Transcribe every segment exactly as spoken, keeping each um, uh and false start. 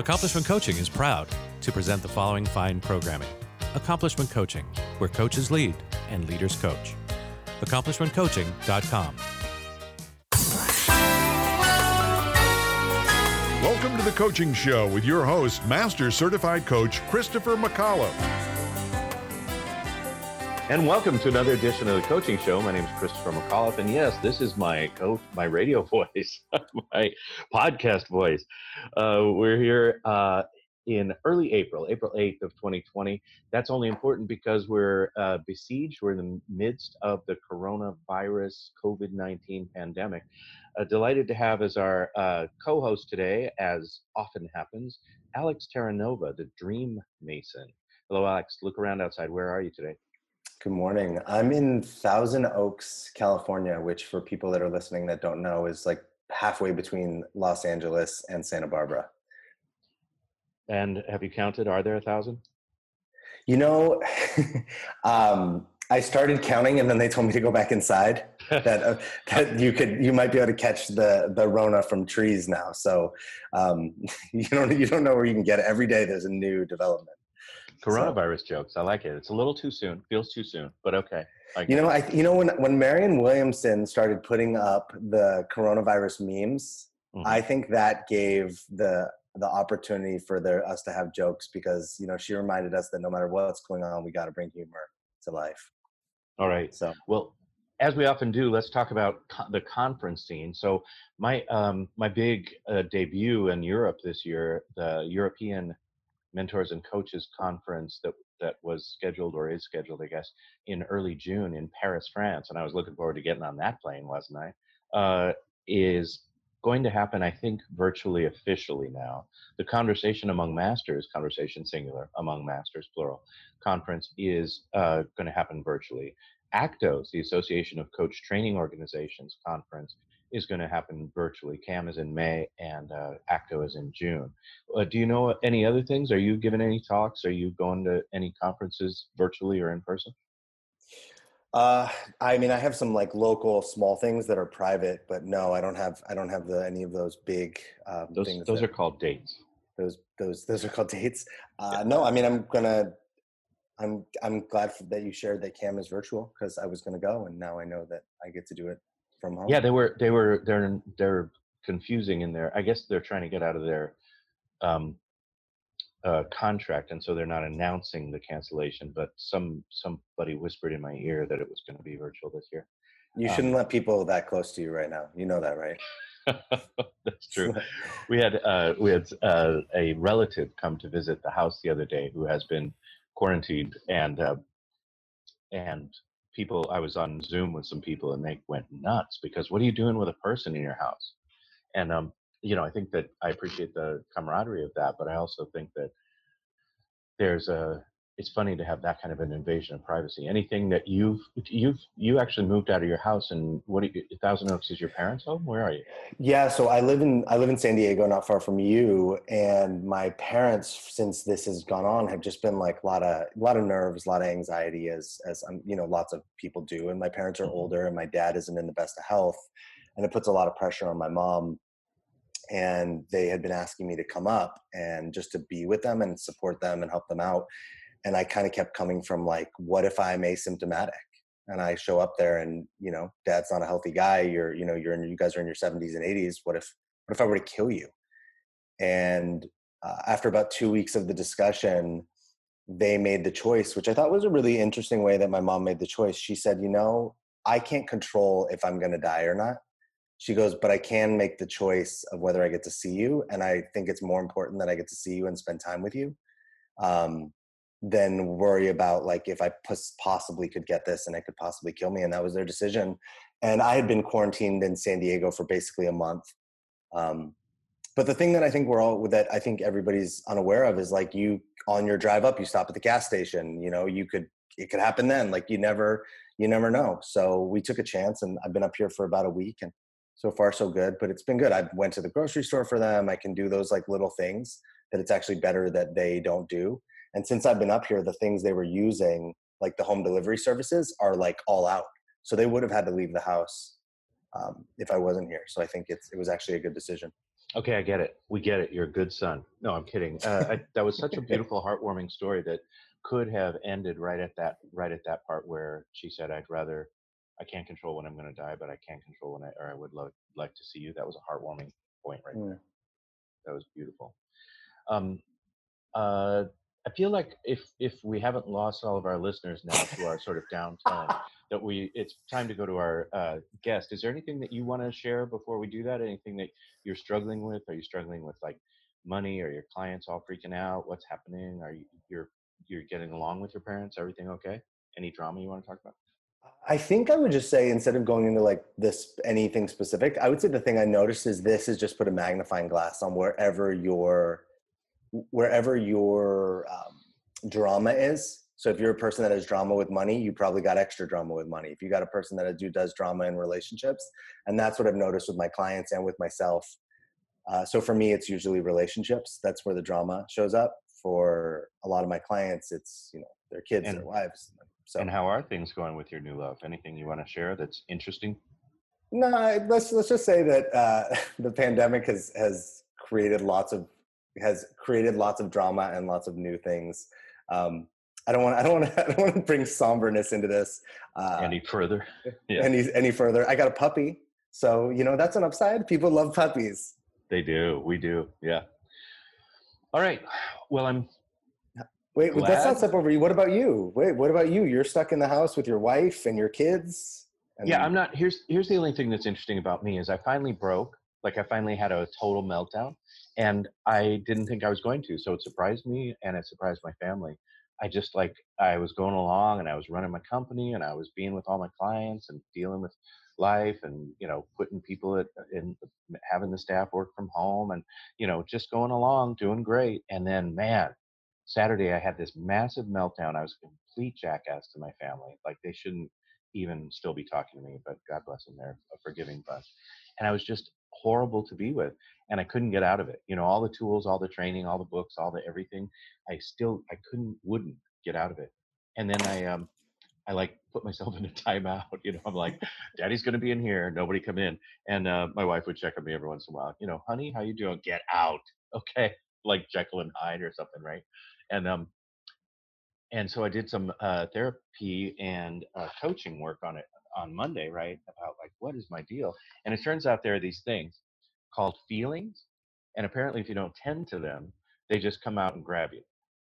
Accomplishment Coaching is proud to present the following fine programming. Accomplishment Coaching, where coaches lead and leaders coach. accomplishment coaching dot com. Welcome to The Coaching Show with your host, Master Certified Coach Christopher McCollum. And welcome to another edition of The Coaching Show. My name is Christopher McAuliffe, and yes, this is my co- my radio voice, my podcast voice. Uh, we're here uh, in early April, April eighth of twenty twenty. That's only important because we're uh, besieged. We're in the midst of the coronavirus COVID nineteen pandemic. Uh, delighted to have as our uh, co-host today, as often happens, Alex Terranova, the Dream Mason. Hello, Alex. Look around outside. Where are you today? Good morning. I'm in Thousand Oaks, California, which for people that are listening that don't know is like halfway between Los Angeles and Santa Barbara. And have you counted? Are there a thousand? You know, um, I started counting and then they told me to go back inside that, uh, that you could, you might be able to catch the, the Rona from trees now. So um, you don't, you don't know where you can get it. Every day there's a new development. Coronavirus so. Jokes. I like it. It's a little too soon. Feels too soon, but okay. I you know, I you know when when Marianne Williamson started putting up the coronavirus memes, mm-hmm. I think that gave the the opportunity for the, us to have jokes because you know she reminded us that no matter what's going on, we got to bring humor to life. All right. So well, as we often do, let's talk about co- the conference scene. So my um my big uh, debut in Europe this year, the European Mentors and Coaches Conference that that was scheduled or is scheduled, I guess, in early June in Paris, France, and I was looking forward to getting on that plane, wasn't I? Uh, is going to happen, I think, virtually officially now. The Conversation Among Masters, Conversation Singular, Among Masters, plural, conference is uh, going to happen virtually. ACTOS, the Association of Coach Training Organizations Conference, is going to happen virtually. C A M is in May and uh, ACTO is in June. Uh, do you know any other things? Are you giving any talks? Are you going to any conferences virtually or in person? Uh, I mean, I have some like local small things that are private, but no, I don't have, I don't have the, any of those big uh, those, things. Those that, are called dates. Those, those, those are called dates. Uh, yeah. No, I mean, I'm going to, I'm, I'm glad that you shared that C A M is virtual because I was going to go and now I know that I get to do it from home. Yeah, they were, they were, they're, they're confusing in there. I guess they're trying to get out of their um, uh, contract. And so they're not announcing the cancellation, but some, somebody whispered in my ear that it was going to be virtual this year. You um, shouldn't let people that close to you right now. You know that, right? That's true. We had, uh, we had uh, a relative come to visit the house the other day who has been quarantined and, uh, and, people, I was on Zoom with some people and they went nuts because what are you doing with a person in your house? And, um, you know, I think that I appreciate the camaraderie of that, but I also think that there's a, it's funny to have that kind of an invasion of privacy. Anything that you've, you've, you actually moved out of your house and what, you, Thousand Oaks is your parents' home? Where are you? Yeah. So I live in, I live in San Diego, not far from you. And my parents, since this has gone on, have just been like a lot of, a lot of nerves, a lot of anxiety as, as I'm, you know, lots of people do. And my parents are mm-hmm. older and my dad isn't in the best of health and it puts a lot of pressure on my mom. And they had been asking me to come up and just to be with them and support them and help them out. And I kind of kept coming from like, what if I'm asymptomatic and I show up there and, you know, dad's not a healthy guy. You're, you know, you're in, you guys are in your seventies and eighties. What if, what if I were to kill you? And uh, after about two weeks of the discussion, they made the choice, which I thought was a really interesting way that my mom made the choice. She said, you know, I can't control if I'm going to die or not. She goes, but I can make the choice of whether I get to see you. And I think it's more important that I get to see you and spend time with you. Um, Then worry about like if I possibly could get this and it could possibly kill me. And that was their decision. And I had been quarantined in San Diego for basically a month. Um, but the thing that I think we're all that I think everybody's unaware of is like you on your drive up, you stop at the gas station, you know, you could, it could happen then. Like you never, you never know. So we took a chance and I've been up here for about a week and so far so good, but it's been good. I went to the grocery store for them. I can do those like little things that it's actually better that they don't do. And since I've been up here, the things they were using, like the home delivery services, are like all out. So they would have had to leave the house um, if I wasn't here. So I think it's it was actually a good decision. Okay, I get it. We get it. You're a good son. No, I'm kidding. Uh, I, that was such a beautiful, heartwarming story that could have ended right at that right at that part where she said, "I'd rather, I can't control when I'm going to die, but I can control when I, or I would love like to see you." That was a heartwarming point right mm. there. That was beautiful. Um, uh, I feel like if if we haven't lost all of our listeners now to our sort of downtime, that we it's time to go to our uh, guest. Is there anything that you want to share before we do that? Anything that you're struggling with? Are you struggling with like money? Are your clients all freaking out? What's happening? Are you you're you're getting along with your parents? Everything okay? Any drama you want to talk about? I think I would just say, instead of going into like this, anything specific, I would say the thing I noticed is this is just put a magnifying glass on wherever your, wherever your um, drama is. So if you're a person that has drama with money, you probably got extra drama with money. If you got a person that does drama in relationships, and that's what I've noticed with my clients and with myself. Uh, so for me, it's usually relationships. That's where the drama shows up. For a lot of my clients, it's, you know, their kids and their wives. So. And how are things going with your new love? Anything you want to share that's interesting? No, let's let's just say that uh, the pandemic has has created lots of has created lots of drama and lots of new things. Um, I don't want I don't want I don't want to bring somberness into this uh, any further. Yeah. Any any further? I got a puppy, so you know that's an upside. People love puppies. They do. We do. Yeah. All right. Well, I'm. Wait, Glad. That's not step over you. What about you? Wait, what about you? You're stuck in the house with your wife and your kids. And yeah, I'm not. Here's here's the only thing that's interesting about me is I finally broke. Like I finally had a total meltdown, and I didn't think I was going to. So it surprised me, and it surprised my family. I just like I was going along, and I was running my company, and I was being with all my clients, and dealing with life, and you know, putting people at in having the staff work from home, and you know, just going along, doing great. And then, man. Saturday, I had this massive meltdown. I was a complete jackass to my family. Like they shouldn't even still be talking to me, but God bless them. They're a forgiving bunch. And I was just horrible to be with. And I couldn't get out of it. You know, all the tools, all the training, all the books, all the everything. I still, I couldn't, wouldn't get out of it. And then I, um, I like put myself in a timeout. You know, I'm like, Daddy's going to be in here. Nobody come in. And uh, my wife would check on me every once in a while. You know, honey, how you doing? Get out. Okay. Like Jekyll and Hyde or something. Right. And um, and so I did some uh, therapy and uh, coaching work on it on Monday, right? About like, what is my deal? And it turns out there are these things called feelings. And apparently if you don't tend to them, they just come out and grab you.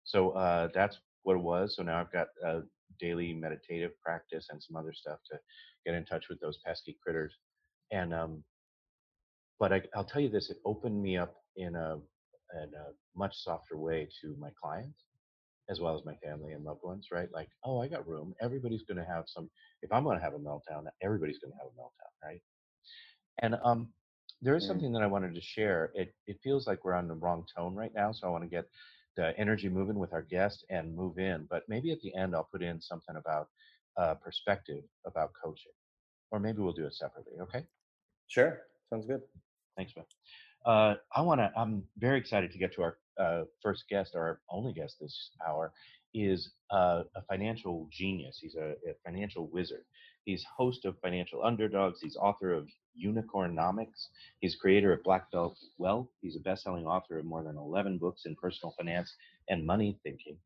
So uh, that's what it was. So now I've got a daily meditative practice and some other stuff to get in touch with those pesky critters. And, um, but I, I'll tell you this, it opened me up in a, in a much softer way to my clients, as well as my family and loved ones, right? Like, oh, I got room. Everybody's going to have some, if I'm going to have a meltdown, everybody's going to have a meltdown, right? And um, there is something that I wanted to share. It it feels like we're on the wrong tone right now, so I want to get the energy moving with our guest and move in. But maybe at the end, I'll put in something about uh, perspective about coaching, or maybe we'll do it separately, okay? Sure. Sounds good. Thanks, man. Uh, I want to, I'm very excited to get to our uh, first guest, our only guest this hour, is uh, a financial genius. He's a, a financial wizard. He's host of Financial Underdogs. He's author of Unicornomics. He's creator of Black Belt Wealth. He's a best-selling author of more than eleven books in personal finance and money thinking.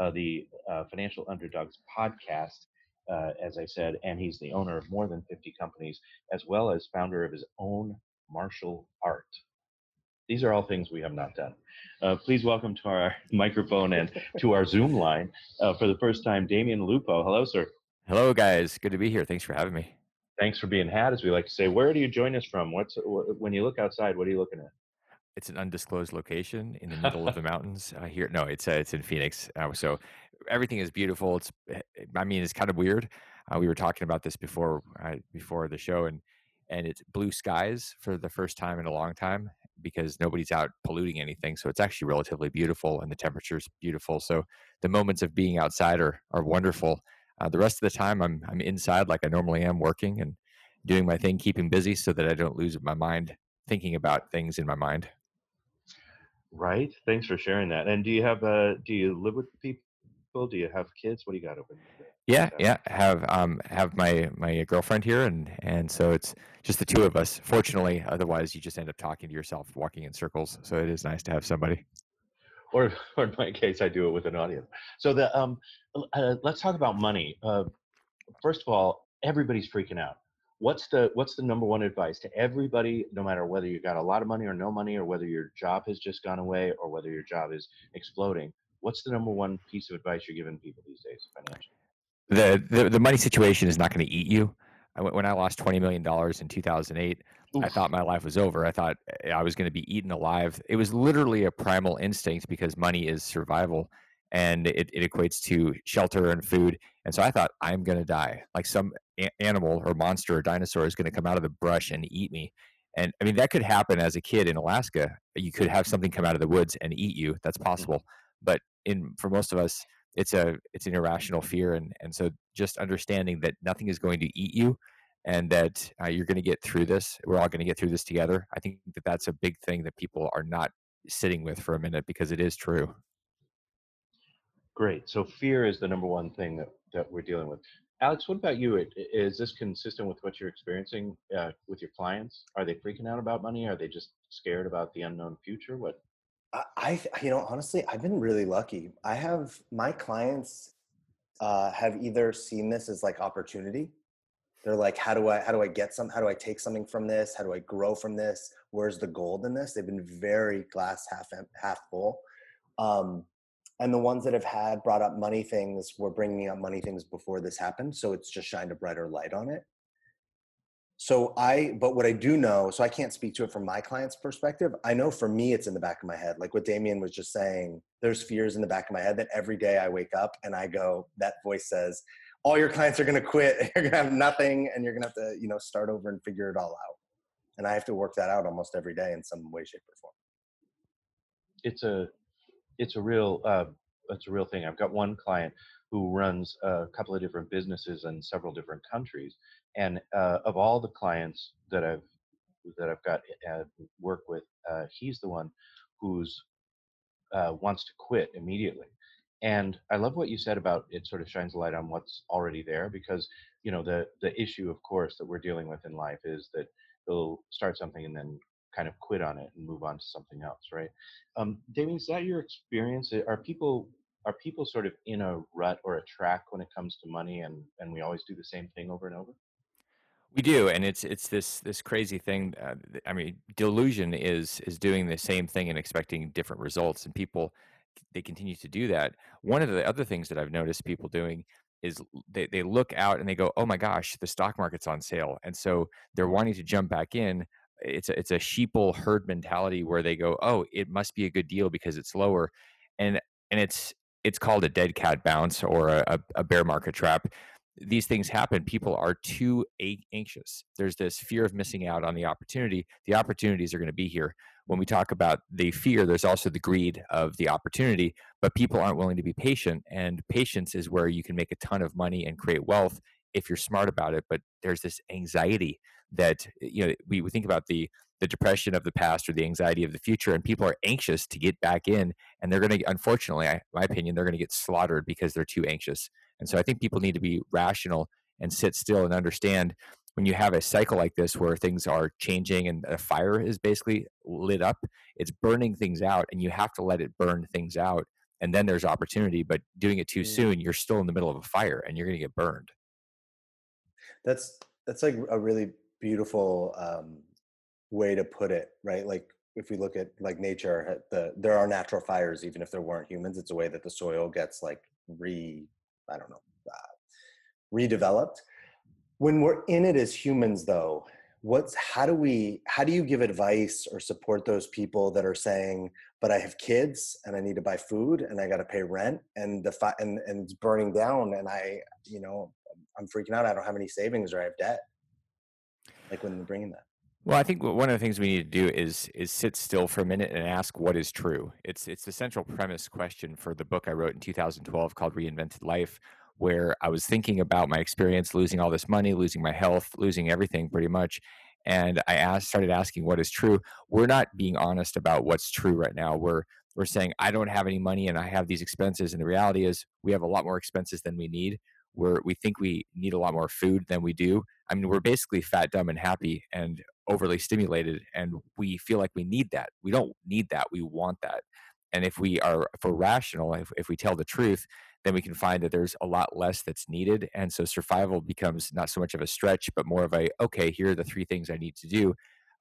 Uh, the uh, Financial Underdogs podcast, uh, as I said, and he's the owner of more than fifty companies, as well as founder of his own martial art. These are all things we have not done. Uh, please welcome to our microphone and to our Zoom line uh, for the first time, Damion Lupo. Hello, sir. Hello, guys. Good to be here. Thanks for having me. Thanks for being had, as we like to say. Where do you join us from? What's when you look outside? What are you looking at? It's an undisclosed location in the middle of the mountains uh, here. No, it's uh, it's in Phoenix. Uh, so everything is beautiful. It's I mean, it's kind of weird. Uh, we were talking about this before uh, before the show, and and it's blue skies for the first time in a long time, because nobody's out polluting anything. So it's actually relatively beautiful, and the temperature's beautiful. So the moments of being outside are, are wonderful. Uh, the rest of the time I'm, I'm inside like I normally am, working and doing my thing, keeping busy so that I don't lose my mind thinking about things in my mind. Right. Thanks for sharing that. And do you have a, do you live with people? Do you have kids? What do you got over there? Yeah, yeah. Have um have my my girlfriend here, and and so it's just the two of us. Fortunately, otherwise you just end up talking to yourself, walking in circles. So it is nice to have somebody. Or, or in my case, I do it with an audience. So the um, uh, let's talk about money. Uh, first of all, everybody's freaking out. What's the what's the number one advice to everybody, no matter whether you got a lot of money or no money, or whether your job has just gone away, or whether your job is exploding? What's the number one piece of advice you're giving people these days financially? The, the the money situation is not going to eat you. I, when I lost twenty million dollars in two thousand eight, oof. I thought my life was over. I thought I was going to be eaten alive. It was literally a primal instinct because money is survival, and it, it equates to shelter and food. And so I thought, I'm going to die. Like some a- animal or monster or dinosaur is going to come out of the brush and eat me. And I mean, that could happen as a kid in Alaska. You could have something come out of the woods and eat you. That's possible. But in for most of us, It's a it's an irrational fear, and and so just understanding that nothing is going to eat you, and that uh, you're going to get through this. We're all going to get through this together. I think that that's a big thing that people are not sitting with for a minute because it is true. Great. So fear is the number one thing that, that we're dealing with. Alex, what about you? Is this consistent with what you're experiencing uh, with your clients? Are they freaking out about money? Are they just scared about the unknown future? What? I, you know, honestly, I've been really lucky. I have, my clients uh, have either seen this as like opportunity. They're like, how do I, how do I get some, how do I take something from this? How do I grow from this? Where's the gold in this? They've been very glass half, half full. Um, and the ones that have had brought up money things were bringing up money things before this happened. So it's just shined a brighter light on it. So I, but what I do know, so I can't speak to it from my client's perspective. I know for me, it's in the back of my head. Like what Damion was just saying, there's fears in the back of my head that every day I wake up and I go, that voice says, all your clients are going to quit. You're going to have nothing. And you're going to have to, you know, start over and figure it all out. And I have to work that out almost every day in some way, shape or form. It's a, it's a real, uh, it's a real thing. I've got one client who runs a couple of different businesses in several different countries. And uh, of all the clients that I've that I've got uh, work with, uh, he's the one who's uh, wants to quit immediately. And I love what you said about it sort of shines a light on what's already there, because you know the the issue, of course, that we're dealing with in life is that they'll start something and then kind of quit on it and move on to something else, right? Um, Damion, is that your experience? Are people are people sort of in a rut or a track when it comes to money, and and we always do the same thing over and over? We do, and it's it's this this crazy thing. Uh, I mean, delusion is is doing the same thing and expecting different results, and people, they continue to do that. One of the other things that I've noticed people doing is they, they look out and they go, oh my gosh, the stock market's on sale. And so they're wanting to jump back in. It's a, it's a sheeple herd mentality where they go, oh, it must be a good deal because it's lower. And and it's it's called a dead cat bounce or a, a bear market trap. These things happen. People are too anxious. There's this fear of missing out on the opportunity. The opportunities are going to be here. When we talk about the fear, there's also the greed of the opportunity, but people aren't willing to be patient. And patience is where you can make a ton of money and create wealth if you're smart about it. But there's this anxiety that, you know, we, we think about the the depression of the past or the anxiety of the future, and people are anxious to get back in, and they're going to, unfortunately, in my opinion, they're going to get slaughtered because they're too anxious. And so I think people need to be rational and sit still and understand when you have a cycle like this where things are changing and a fire is basically lit up, it's burning things out, and you have to let it burn things out. And then there's opportunity, but doing it too yeah. soon, you're still in the middle of a fire and you're going to get burned. That's, that's like a really beautiful um, way to put it, right? Like if we look at like nature, the, there are natural fires, even if there weren't humans. It's a way that the soil gets like re I don't know, uh, redeveloped. When we're in it as humans though, what's, how do we, how do you give advice or support those people that are saying, but I have kids and I need to buy food and I got to pay rent and the, fi- and, and it's burning down and I, you know, I'm freaking out. I don't have any savings or I have debt. Like when they're bringing that. Well, I think one of the things we need to do is is sit still for a minute and ask what is true. It's it's the central premise question for the book I wrote in two thousand twelve called Reinvented Life, where I was thinking about my experience losing all this money, losing my health, losing everything pretty much. And I asked, started asking what is true. We're not being honest about what's true right now. We're we're saying I don't have any money and I have these expenses. And the reality is we have a lot more expenses than we need. We're, we think we need a lot more food than we do. I mean, we're basically fat, dumb, and happy and overly stimulated. And we feel like we need that. We don't need that. We want that. And if we are, if we're rational, if, if we tell the truth, then we can find that there's a lot less that's needed. And so survival becomes not so much of a stretch, but more of a, okay, here are the three things I need to do.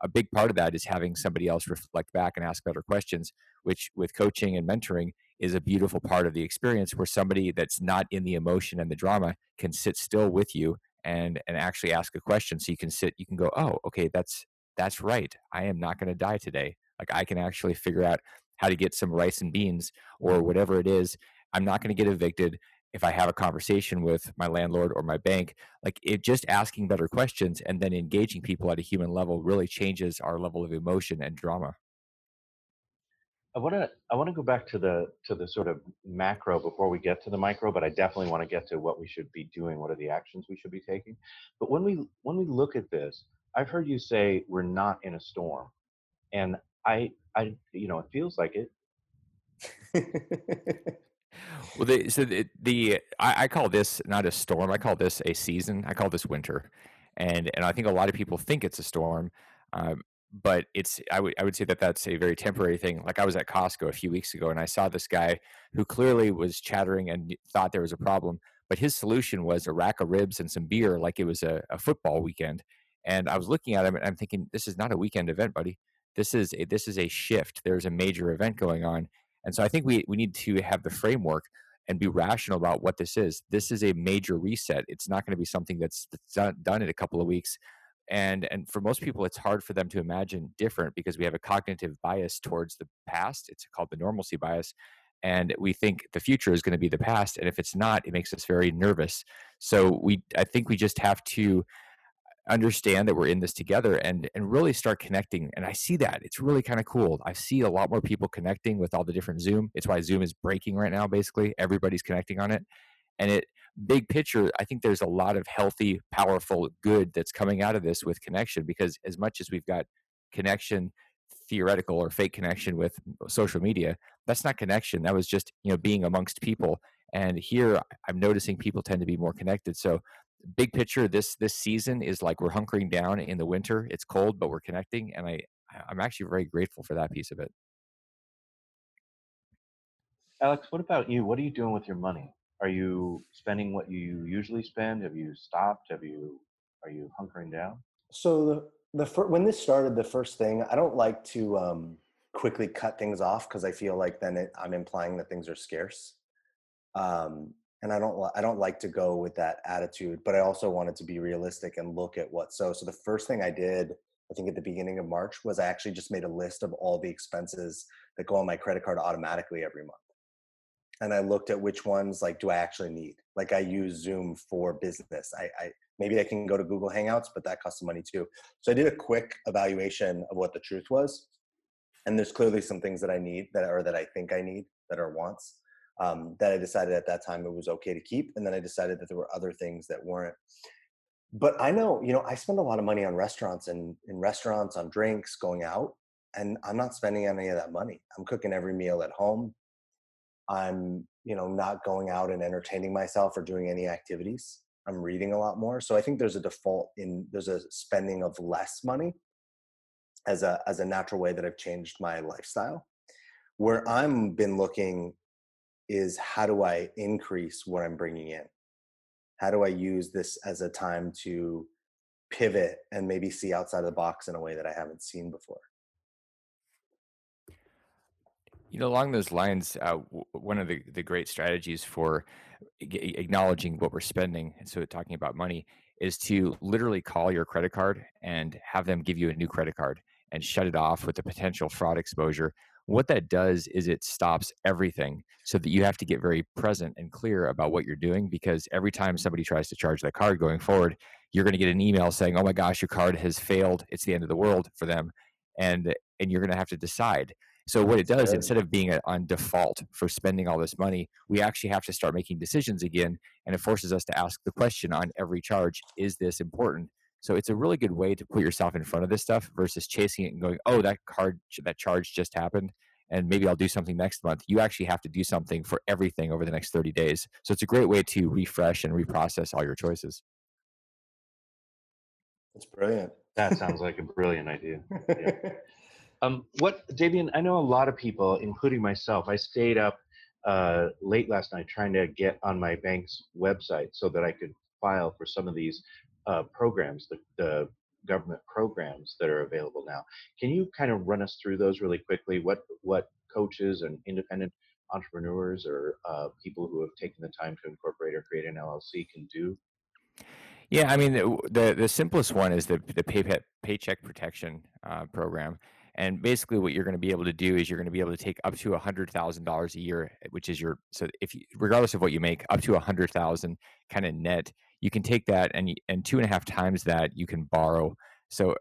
A big part of that is having somebody else reflect back and ask better questions, which with coaching and mentoring is a beautiful part of the experience, where somebody that's not in the emotion and the drama can sit still with you and and actually ask a question. So you can sit, you can go, oh, okay, that's that's right. I am not going to die today. Like, I can actually figure out how to get some rice and beans or whatever it is. I'm not going to get evicted if I have a conversation with my landlord or my bank. Like, it just asking better questions and then engaging people at a human level really changes our level of emotion and drama. I want to I want to go back to the to the sort of macro before we get to the micro, but I definitely want to get to what we should be doing, what are the actions we should be taking. But when we when we look at this, I've heard you say we're not in a storm, and I I you know, it feels like it. Well, the, so the, the I, I call this not a storm. I call this a season. I call this winter, and and I think a lot of people think it's a storm, um, but it's I would I would say that that's a very temporary thing. Like, I was at Costco a few weeks ago, and I saw this guy who clearly was chattering and thought there was a problem, but his solution was a rack of ribs and some beer, like it was a, a football weekend. And I was looking at him, and I'm thinking, this is not a weekend event, buddy. This is a, this is a shift. There's a major event going on. And so I think we, we need to have the framework and be rational about what this is. This is a major reset. It's not going to be something that's, that's done in a couple of weeks. And and for most people, it's hard for them to imagine different because we have a cognitive bias towards the past. It's called the normalcy bias. And we think the future is going to be the past. And if it's not, it makes us very nervous. So we I think we just have to understand that we're in this together and and really start connecting. And I see that. It's really kind of cool. I see a lot more people connecting with all the different Zoom. It's why Zoom is breaking right now, basically. Everybody's connecting on it. And it big picture, I think there's a lot of healthy, powerful good that's coming out of this with connection, because as much as we've got connection, theoretical or fake connection with social media, that's not connection. That was just, you know, being amongst people. And here I'm noticing people tend to be more connected. So big picture, this this season is like we're hunkering down in the winter. It's cold, but we're connecting, and I I'm actually very grateful for that piece of it. Alex, what about you? What are you doing with your money? Are you spending what you usually spend? Have you stopped? Have you are you hunkering down? So the the fir- when this started, the first thing, I don't like to um, quickly cut things off, because I feel like then it, I'm implying that things are scarce. Um, And I don't I don't like to go with that attitude, but I also wanted to be realistic and look at what's so. So the first thing I did, I think at the beginning of March, was I actually just made a list of all the expenses that go on my credit card automatically every month. And I looked at which ones, like, do I actually need? Like, I use Zoom for business. I, I maybe I can go to Google Hangouts, but that costs money too. So I did a quick evaluation of what the truth was. And there's clearly some things that I need that are that I think I need that are wants. Um, that I decided at that time it was okay to keep. And then I decided that there were other things that weren't. But I know, you know, I spend a lot of money on restaurants and in restaurants, on drinks, going out, and I'm not spending any of that money. I'm cooking every meal at home. I'm, you know, not going out and entertaining myself or doing any activities. I'm reading a lot more. So I think there's a default in, there's a spending of less money as a, as a natural way that I've changed my lifestyle. Where I'm been looking is, how do I increase what I'm bringing in? How do I use this as a time to pivot and maybe see outside of the box in a way that I haven't seen before? You know, along those lines, uh, w- one of the, the great strategies for g- acknowledging what we're spending, and so talking about money, is to literally call your credit card and have them give you a new credit card and shut it off with the potential fraud exposure. What that does is it stops everything, so that you have to get very present and clear about what you're doing, because every time somebody tries to charge that card going forward, you're going to get an email saying, oh my gosh, your card has failed. It's the end of the world for them. And and you're going to have to decide. So what it does, instead of being on default for spending all this money, we actually have to start making decisions again. And it forces us to ask the question on every charge, is this important? So it's a really good way to put yourself in front of this stuff versus chasing it and going, oh, that card, that charge just happened. and maybe I'll do something next month. You actually have to do something for everything over the next thirty days. So it's a great way to refresh and reprocess all your choices. That's brilliant. That sounds like a brilliant idea. Yeah. Um, what, Damion, I know a lot of people, including myself, I stayed up uh, late last night trying to get on my bank's website so that I could file for some of these uh, programs, the, the government programs that are available now. Can you kind of run us through those really quickly? What, what coaches and independent entrepreneurs or uh, people who have taken the time to incorporate or create an L L C can do? Yeah, I mean, the the, the simplest one is the, the pay, Paycheck Protection uh, Program. And basically what you're going to be able to do is you're going to be able to take up to one hundred thousand dollars a year, which is your, so if you, regardless of what you make, up to one hundred thousand kind of net, you can take that and and two and a half times that you can borrow. So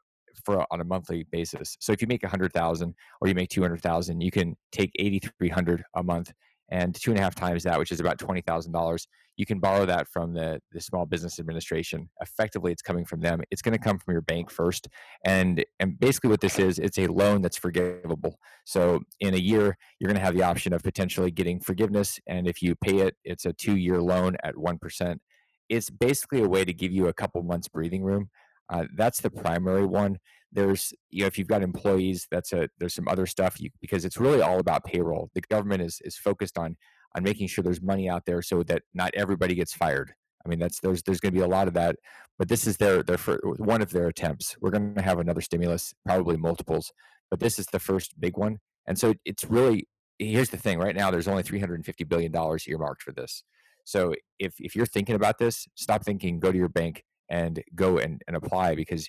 for on a monthly basis. So if you make one hundred thousand or you make two hundred thousand, you can take eight thousand three hundred dollars a month and two and a half times that, which is about twenty thousand dollars. You can borrow that from the, the Small Business Administration. Effectively, it's coming from them. It's going to come from your bank first. And and basically what this is, it's a loan that's forgivable. So in a year, you're going to have the option of potentially getting forgiveness. And if you pay it, it's a two-year loan at one percent. It's basically a way to give you a couple months breathing room. Uh, that's the primary one. There's, you know, if you've got employees, that's a, there's some other stuff you, because it's really all about payroll. The government is is focused on on making sure there's money out there so that not everybody gets fired. I mean, that's there's there's going to be a lot of that, but this is their their first, one of their attempts. We're going to have another stimulus, probably multiples, but this is the first big one. And so it's really, here's the thing, right now there's only three hundred fifty billion dollars earmarked for this. So if if you're thinking about this, stop thinking, go to your bank and go and, and apply, because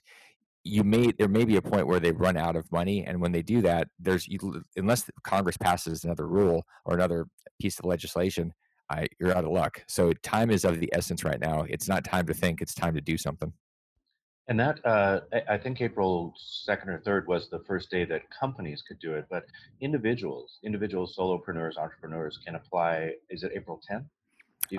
you may, there may be a point where they run out of money. And when they do that, there's, unless Congress passes another rule or another piece of legislation, I, you're out of luck. So time is of the essence right now. It's not time to think, it's time to do something. And that, uh, I think April second or third was the first day that companies could do it, but individuals, individuals, solopreneurs, entrepreneurs can apply. Is it April tenth?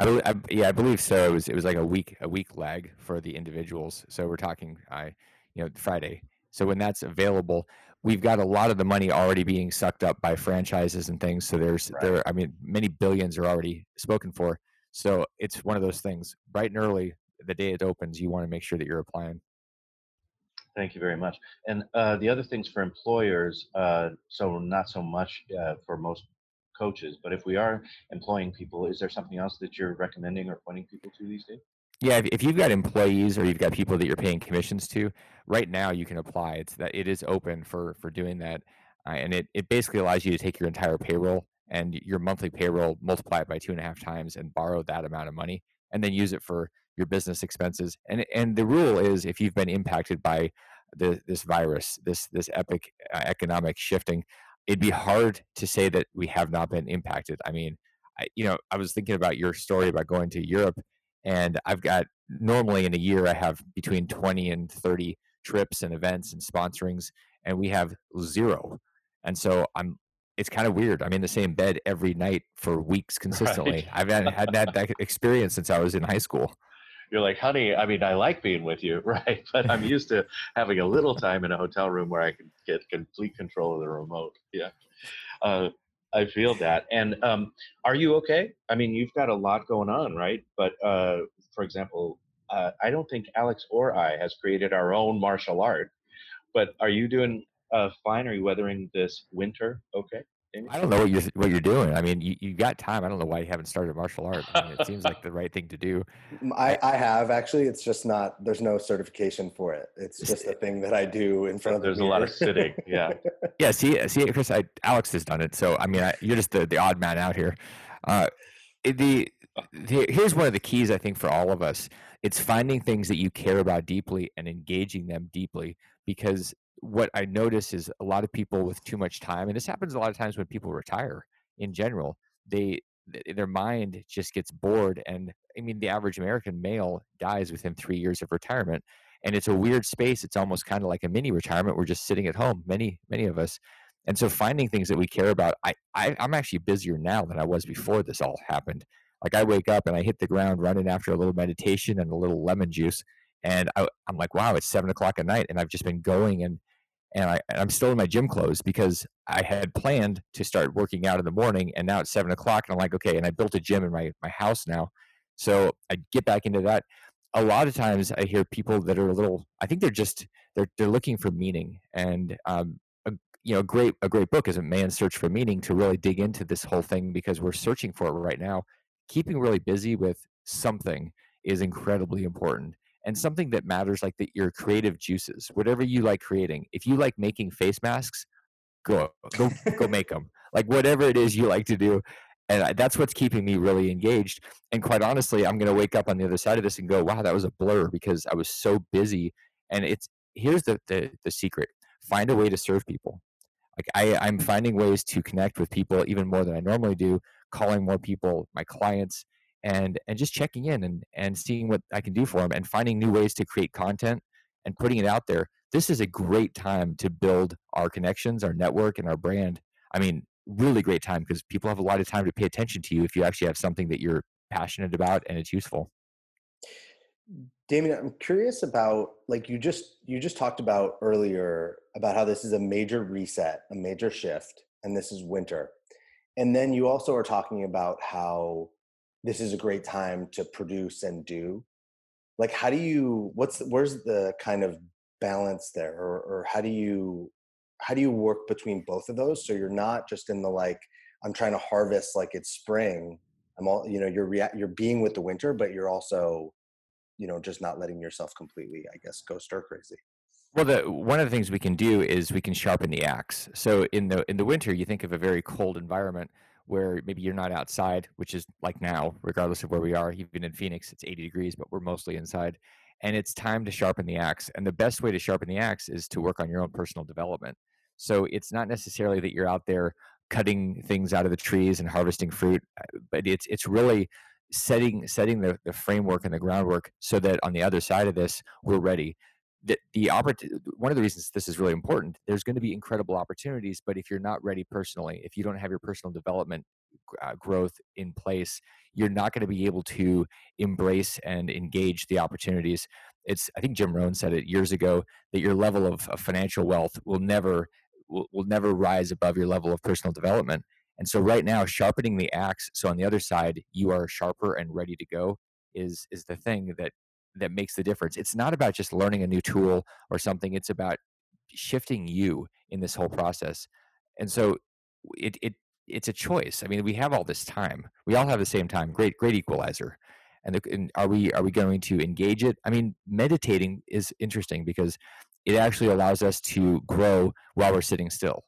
I believe, I, yeah, I believe so. It was, it was like a week, a week lag for the individuals. So we're talking, I, you know, Friday. So when that's available, we've got a lot of the money already being sucked up by franchises and things. So there's, right. there, I mean, many billions are already spoken for. So it's one of those things, bright and early, the day it opens, you want to make sure that you're applying. Thank you very much. And uh, the other things for employers, uh, so not so much uh, for most coaches, but if we are employing people, is there something else that you're recommending or pointing people to these days? Yeah, if, if you've got employees or you've got people that you're paying commissions to, right now you can apply. It's that it is open for for doing that, uh, and it it basically allows you to take your entire payroll and your monthly payroll, multiply it by two and a half times, and borrow that amount of money, and then use it for your business expenses. And and the rule is, if you've been impacted by the this virus, this this epic uh, economic shifting, it'd be hard to say that we have not been impacted. I mean, I, you know, I was thinking about your story about going to Europe, and I've got, normally in a year, I have between twenty and thirty trips and events and sponsorings, and we have zero. And so I'm, it's kind of weird. I'm in the same bed every night for weeks consistently. Right. I've had, hadn't had that experience since I was in high school. You're like, honey, I mean, I like being with you, right? But I'm used to having a little time in a hotel room where I can get complete control of the remote. Yeah, uh, I feel that. And um, are you okay? I mean, you've got a lot going on, right? But uh, for example, uh, I don't think Alex or I has created our own martial art. But are you doing uh, fine? Are you weathering this winter okay? I don't know what you're what you're doing. I mean, you you got time. I don't know why you haven't started martial art. I mean, it seems like the right thing to do. I, I have actually. It's just not. There's no certification for it. It's just a thing that I do in front of. There's the a lot of sitting. Yeah. Yeah. See, see, Chris. I, Alex has done it. So I mean, I, you're just the, the odd man out here. Uh, the, the here's one of the keys I think for all of us. It's finding things that you care about deeply and engaging them deeply, because what I notice is a lot of people with too much time, and this happens a lot of times when people retire in general, they their mind just gets bored. And I mean, the average American male dies within three years of retirement, and it's a weird space. It's almost kind of like a mini retirement. We're just sitting at home, many, many of us. And so finding things that we care about, I, I I'm actually busier now than I was before this all happened. Like I wake up and I hit the ground running after a little meditation and a little lemon juice. And I, I'm like, wow, it's seven o'clock at night and I've just been going and and I, I'm still in my gym clothes because I had planned to start working out in the morning, and now it's seven o'clock and I'm like, okay, and I built a gym in my, my house now. So I get back into that. A lot of times I hear people that are a little, I think they're just, they're, they're looking for meaning. And, um, a, you know, great, a great book is A Man's Search for Meaning, to really dig into this whole thing, because we're searching for it right now. Keeping really busy with something is incredibly important, and something that matters, like the, your creative juices, whatever you like creating. If you like making face masks, go, go, go make them. Like whatever it is you like to do. And that's what's keeping me really engaged. And quite honestly, I'm going to wake up on the other side of this and go, wow, that was a blur, because I was so busy. And it's, here's the, the, the secret. Find a way to serve people. Like I, I'm finding ways to connect with people even more than I normally do, calling more people my clients, and, and just checking in and, and seeing what I can do for them, and finding new ways to create content and putting it out there. This is a great time to build our connections, our network, and our brand. I mean, really great time, because people have a lot of time to pay attention to you if you actually have something that you're passionate about and it's useful. Damion, I'm curious about, like you just, you just talked about earlier about how this is a major reset, a major shift, and this is winter. And then you also are talking about how this is a great time to produce and do. Like, how do you, what's, where's the kind of balance there? Or, or how do you, how do you work between both of those? So you're not just in the, like, I'm trying to harvest like it's spring. I'm all, you know, you're rea- you're being with the winter, but you're also, you know, just not letting yourself completely, I guess, go stir crazy. Well, the, one of the things we can do is we can sharpen the axe. So in the, in the winter, you think of a very cold environment where maybe you're not outside, which is like now, regardless of where we are, even in Phoenix, it's eighty degrees, but we're mostly inside. And it's time to sharpen the axe. And the best way to sharpen the axe is to work on your own personal development. So it's not necessarily that you're out there cutting things out of the trees and harvesting fruit, but it's it's really setting setting the, the framework and the groundwork so that on the other side of this, we're ready. The, the oppor- one of the reasons this is really important, there's going to be incredible opportunities, but if you're not ready personally, if you don't have your personal development Uh, growth in place, you're not going to be able to embrace and engage the opportunities. It's, I think Jim Rohn said it years ago, that your level of, of financial wealth will never will, will never rise above your level of personal development. And so right now, sharpening the axe, so on the other side, you are sharper and ready to go, is is the thing that that makes the difference. It's not about just learning a new tool or something. It's about shifting you in this whole process. And so it it it's a choice. I mean, we have all this time. We all have the same time. Great, great equalizer. And, the, and are we are we going to engage it? I mean, meditating is interesting because it actually allows us to grow while we're sitting still.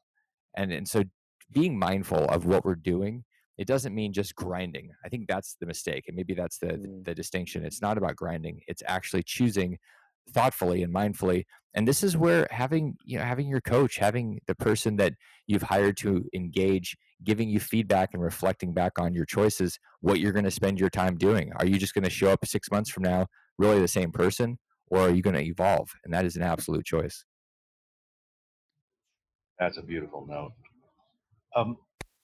And and so being mindful of what we're doing, it doesn't mean just grinding. I think that's the mistake. And maybe that's the, mm. the distinction. It's not about grinding. It's actually choosing thoughtfully and mindfully. And this is where having, you know, having your coach, having the person that you've hired to engage, giving you feedback and reflecting back on your choices, what you're going to spend your time doing. Are you just going to show up six months from now, really the same person, or are you going to evolve? And that is an absolute choice. That's a beautiful note. Um,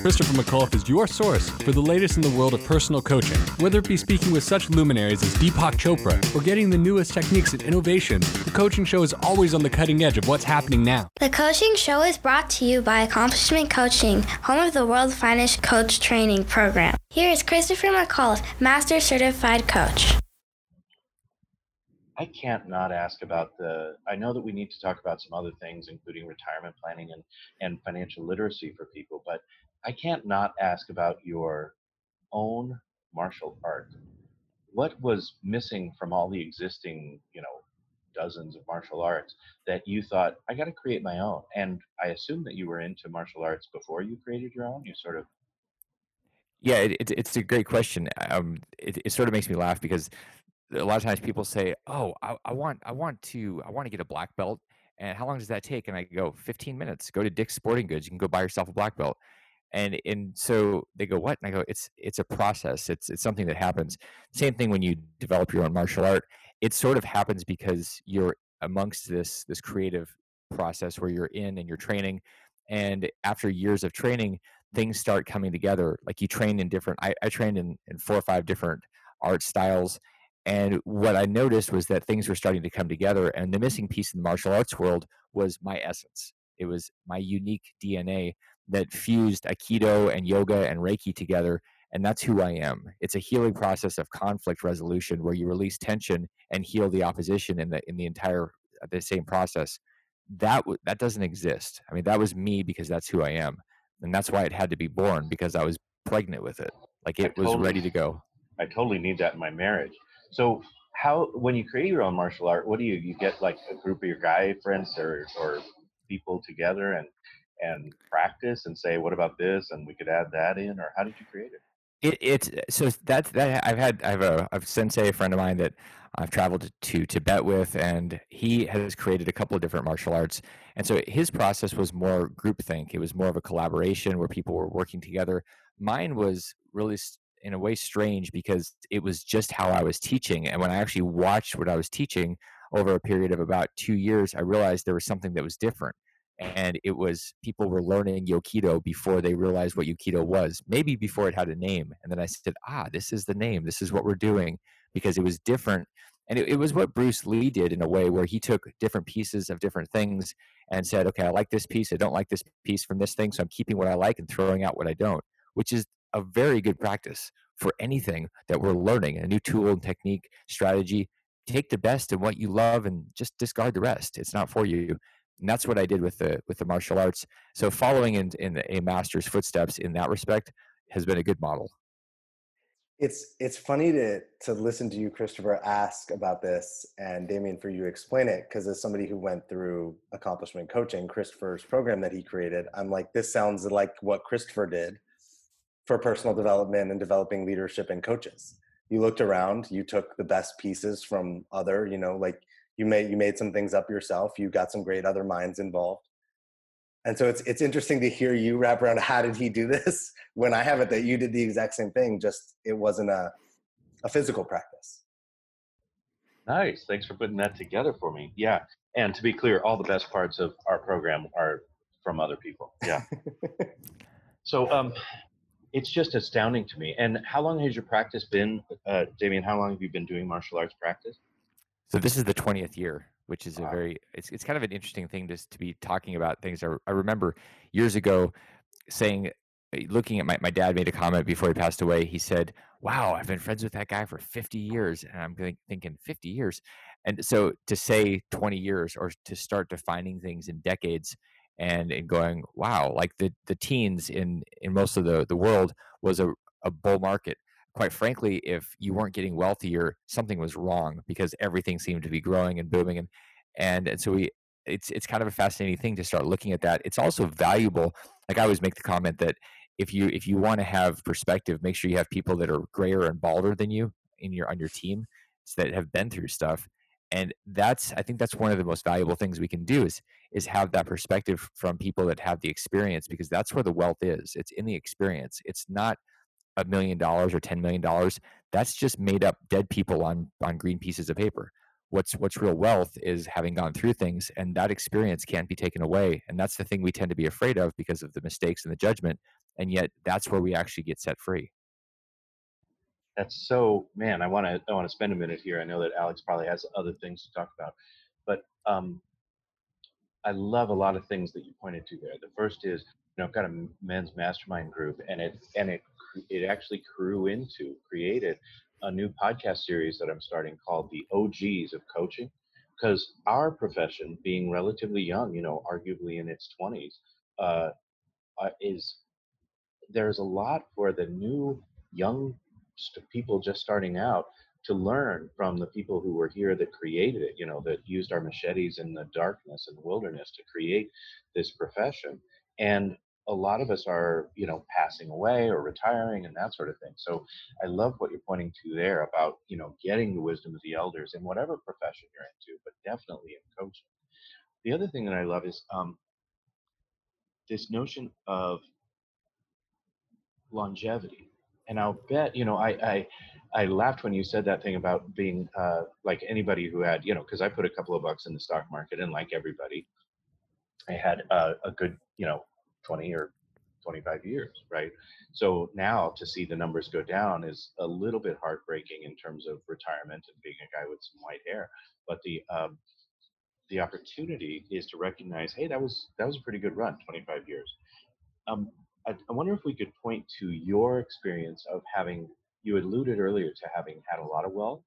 Christopher McAuliffe is your source for the latest in the world of personal coaching, whether it be speaking with such luminaries as Deepak Chopra or getting the newest techniques and innovations. The Coaching Show is always on the cutting edge of what's happening now. The Coaching Show is brought to you by Accomplishment Coaching, home of the world's finest coach training program. Here is Christopher McAuliffe, Master Certified Coach. I can't not ask about the, I know that we need to talk about some other things, including retirement planning and, and financial literacy for people, but I can't not ask about your own martial art. What was missing from all the existing, you know, dozens of martial arts that you thought, I got to create my own? And I assume that you were into martial arts before you created your own. You sort of. Yeah, it, it, it's a great question. Um, it, it sort of makes me laugh because a lot of times people say, oh, I, I want I want to I want to get a black belt. And how long does that take? And I go, fifteen minutes. Go to Dick's Sporting Goods. You can go buy yourself a black belt. And and so they go, what? And I go, it's it's a process. It's it's something that happens. Same thing when you develop your own martial art. It sort of happens because you're amongst this this creative process where you're in and you're training. And after years of training, things start coming together. Like you train in different, I, I trained in, in four or five different art styles. And what I noticed was that things were starting to come together, and the missing piece in the martial arts world was my essence. It was my unique D N A that fused Aikido and yoga and Reiki together, and that's who I am. It's a healing process of conflict resolution where you release tension and heal the opposition in the in the entire the same process. That w- that doesn't exist. I mean, that was me because that's who I am, and that's why it had to be born because I was pregnant with it. Like it I was totally, ready to go. I totally need that in my marriage. So how, when you create your own martial art, what do you, you get like a group of your guy friends or, or people together and, and practice and say, what about this? And we could add that in, or how did you create it? It, it's, so that's, that I've had, I have a, a sensei, a friend of mine that I've traveled to, to Tibet with, and he has created a couple of different martial arts. And so his process was more groupthink. It was more of a collaboration where people were working together. Mine was really in a way strange because it was just how I was teaching. And when I actually watched what I was teaching over a period of about two years, I realized there was something that was different. And it was people were learning Yokido before they realized what Yokido was, maybe before it had a name. And then I said, ah, this is the name. This is what we're doing, because it was different. And it, it was what Bruce Lee did in a way where he took different pieces of different things and said, okay, I like this piece. I don't like this piece from this thing. So I'm keeping what I like and throwing out what I don't, which is a very good practice for anything that we're learning, a new tool and technique, strategy. Take the best and what you love and just discard the rest. It's not for you. And that's what I did with the with the martial arts. So following in, in a master's footsteps in that respect has been a good model. It's it's funny to to listen to you, Christopher, ask about this, and Damion, for you explain it, because as somebody who went through Accomplishment Coaching, Christopher's program that he created, I'm like, this sounds like what Christopher did for personal development and developing leadership and coaches. You looked around, you took the best pieces from other, you know, like you made you made some things up yourself. You got some great other minds involved. And so it's it's interesting to hear you wrap around, how did he do this? When I have it that you did the exact same thing, just it wasn't a, a physical practice. Nice, thanks for putting that together for me. Yeah, and to be clear, all the best parts of our program are from other people, yeah. So um, it's just astounding to me. And how long has your practice been, uh, Damion, how long have you been doing martial arts practice? So this is the twentieth year, which is a very, it's it's kind of an interesting thing just to be talking about things. I, I remember years ago saying, looking at my, my dad made a comment before he passed away. He said, wow, I've been friends with that guy for fifty years. And I'm th- thinking fifty years. And so to say twenty years, or to start defining things in decades and, and going, wow, like the, the teens in, in most of the, the world was a, a bull market. Quite frankly, if you weren't getting wealthier, something was wrong, because everything seemed to be growing and booming. And, and, and so we, it's, it's kind of a fascinating thing to start looking at that. It's also valuable. Like I always make the comment that if you, if you want to have perspective, make sure you have people that are grayer and balder than you in your, on your team that have been through stuff. And that's, I think that's one of the most valuable things we can do is, is have that perspective from people that have the experience, because that's where the wealth is. It's in the experience. It's not a million dollars or ten million dollars. That's just made up dead people on, on green pieces of paper. What's, what's real wealth is having gone through things, and that experience can't be taken away. And that's the thing we tend to be afraid of because of the mistakes and the judgment. And yet that's where we actually get set free. That's so, man, I want to, I want to spend a minute here. I know that Alex probably has other things to talk about, but um, I love a lot of things that you pointed to there. The first is, you know, I've got a men's mastermind group, and it, and it, it actually grew into, created a new podcast series that I'm starting called the O Gs of Coaching, because our profession, being relatively young, you know, arguably in its twenties, uh, is there's a lot for the new young people just starting out to learn from the people who were here that created it, you know, that used our machetes in the darkness and wilderness to create this profession. And a lot of us are, you know, passing away or retiring and that sort of thing. So I love what you're pointing to there about, you know, getting the wisdom of the elders in whatever profession you're into, but definitely in coaching. The other thing that I love is um, this notion of longevity. And I'll bet, you know, I, I, I laughed when you said that thing about being uh, like anybody who had, you know, because I put a couple of bucks in the stock market, and like everybody, I had uh, a good, you know, twenty or twenty-five years, right? So now to see the numbers go down is a little bit heartbreaking in terms of retirement and being a guy with some white hair. But the um, the opportunity is to recognize, hey, that was that was a pretty good run, twenty-five years. Um, I, I wonder if we could point to your experience of having, you alluded earlier to having had a lot of wealth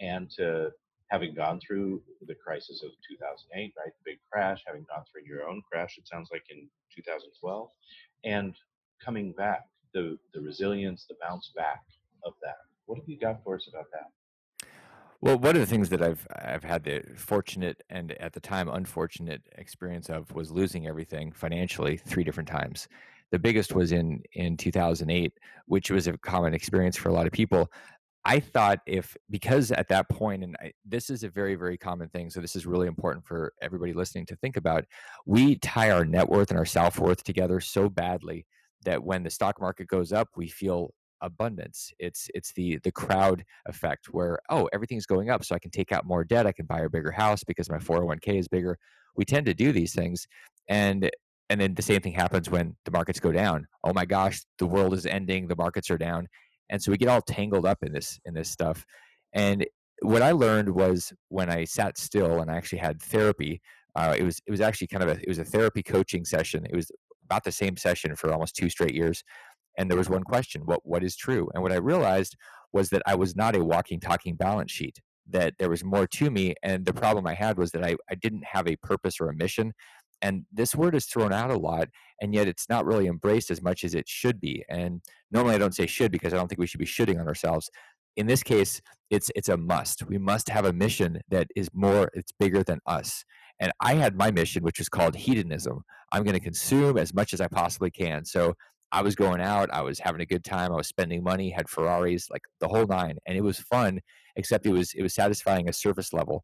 and to having gone through the crisis of two thousand eight, right? The big crash, having gone through your own crash, it sounds like in two thousand twelve, and coming back, the, the resilience, the bounce back of that. What have you got for us about that? Well, one of the things that I've, I've had the fortunate and at the time unfortunate experience of was losing everything financially three different times. The biggest was in, in two thousand eight, which was a common experience for a lot of people. I thought if, because at that point, and I, this is a very, very common thing, so this is really important for everybody listening to think about, we tie our net worth and our self-worth together so badly that when the stock market goes up, we feel abundance. It's it's the the crowd effect where, oh, everything's going up, so I can take out more debt, I can buy a bigger house because my four oh one k is bigger. We tend to do these things. And And then the same thing happens when the markets go down. Oh my gosh, the world is ending, the markets are down. And so we get all tangled up in this in this stuff. And what I learned was when I sat still and I actually had therapy, uh, it was it was actually kind of a, it was a therapy coaching session. It was about the same session for almost two straight years. And there was one question, what what is true? And what I realized was that I was not a walking, talking balance sheet, that there was more to me. And the problem I had was that I, I didn't have a purpose or a mission. And this word is thrown out a lot, and yet it's not really embraced as much as it should be. And normally I don't say should, because I don't think we should be shooting on ourselves. In this case, it's it's a must. We must have a mission that is more, it's bigger than us. And I had my mission, which was called hedonism. I'm going to consume as much as I possibly can. So I was going out, I was having a good time, I was spending money, had Ferraris, like the whole nine. And it was fun, except it was it was satisfying a surface level.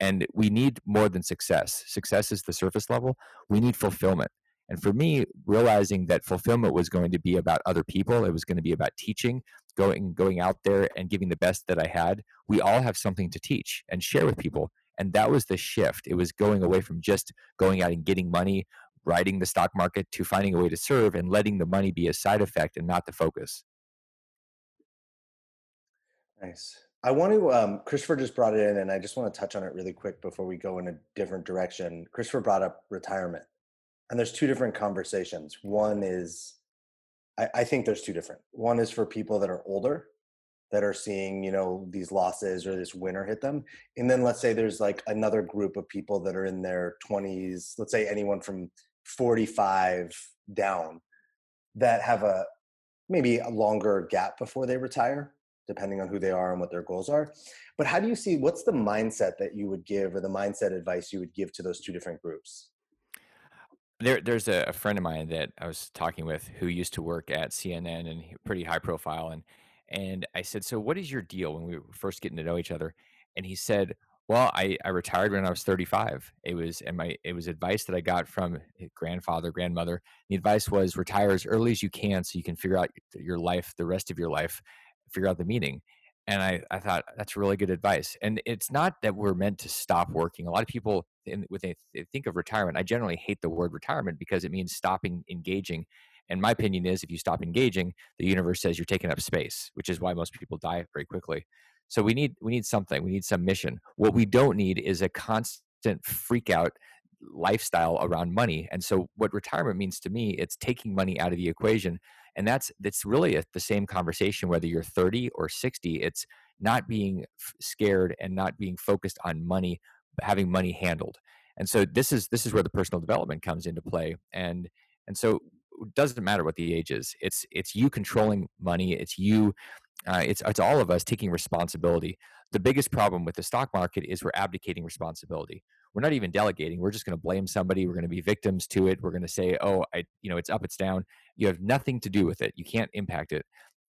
And we need more than success. Success is the surface level. We need fulfillment. And for me, realizing that fulfillment was going to be about other people, it was going to be about teaching, going going out there and giving the best that I had. We all have something to teach and share with people. And that was the shift. It was going away from just going out and getting money, riding the stock market, to finding a way to serve and letting the money be a side effect and not the focus. Nice. I want to, um, Christopher just brought it in, and I just want to touch on it really quick before we go in a different direction. Christopher brought up retirement, and there's two different conversations. One is, I, I think there's two different. One is for people that are older, that are seeing, you know, these losses or this winter hit them. And then let's say there's like another group of people that are in their twenties, let's say anyone from forty-five down, that have a, maybe a longer gap before they retire, depending on who they are and what their goals are. But how do you see, what's the mindset that you would give, or the mindset advice you would give to those two different groups? There, there's a friend of mine that I was talking with who used to work at C N N, and pretty high profile. And, and I said, so what is your deal, when we were first getting to know each other? And he said, well, I, I retired when I was thirty-five. It was, and my, it was advice that I got from grandfather, grandmother. The advice was retire as early as you can, so you can figure out your life, the rest of your life, figure out the meaning. And I, I thought, that's really good advice. And it's not that we're meant to stop working. A lot of people, in, when they think of retirement, I generally hate the word retirement because it means stopping engaging. And my opinion is if you stop engaging, the universe says you're taking up space, which is why most people die very quickly. So we need, we need something. We need some mission. What we don't need is a constant freak out lifestyle around money. And so what retirement means to me, it's taking money out of the equation. And that's, that's really a, the same conversation, whether you're thirty or sixty, it's not being scared and not being focused on money, but having money handled. And so this is, this is where the personal development comes into play. And, and so it doesn't matter what the age is. It's, it's you controlling money. It's you, uh, it's, it's all of us taking responsibility. The biggest problem with the stock market is we're abdicating responsibility. We're not even delegating. We're just going to blame somebody. We're going to be victims to it. We're going to say, oh, I, you know, it's up, it's down. You have nothing to do with it. You can't impact it.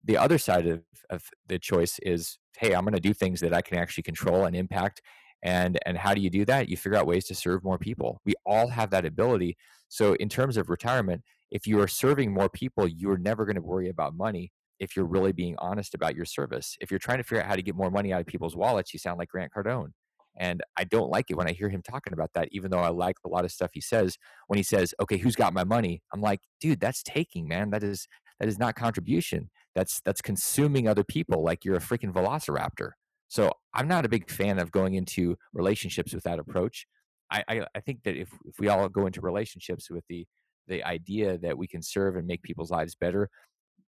The other side of, of the choice is, hey, I'm going to do things that I can actually control and impact. And, and how do you do that? You figure out ways to serve more people. We all have that ability. So in terms of retirement, if you are serving more people, you're never going to worry about money if you're really being honest about your service. If you're trying to figure out how to get more money out of people's wallets, you sound like Grant Cardone. And I don't like it when I hear him talking about that, even though I like a lot of stuff he says. When he says, okay, who's got my money? I'm like, dude, that's taking, man. That is that is not contribution. That's that's consuming other people like you're a freaking velociraptor. So I'm not a big fan of going into relationships with that approach. I, I, I think that if, if we all go into relationships with the, the idea that we can serve and make people's lives better,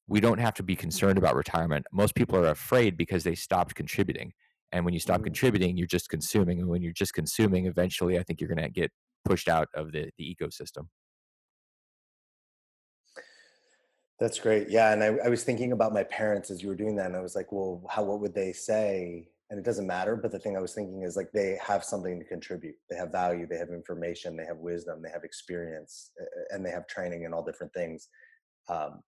we don't have to be concerned about retirement. Most people are afraid because they stopped contributing. And when you stop contributing, you're just consuming. And when you're just consuming, eventually, I think you're going to get pushed out of the, the ecosystem. That's great. Yeah. And I, I was thinking about my parents as you were doing that. And I was like, well, how, what would they say? And it doesn't matter. But the thing I was thinking is like, they have something to contribute. They have value. They have information. They have wisdom. They have experience. And they have training and all different things. Um,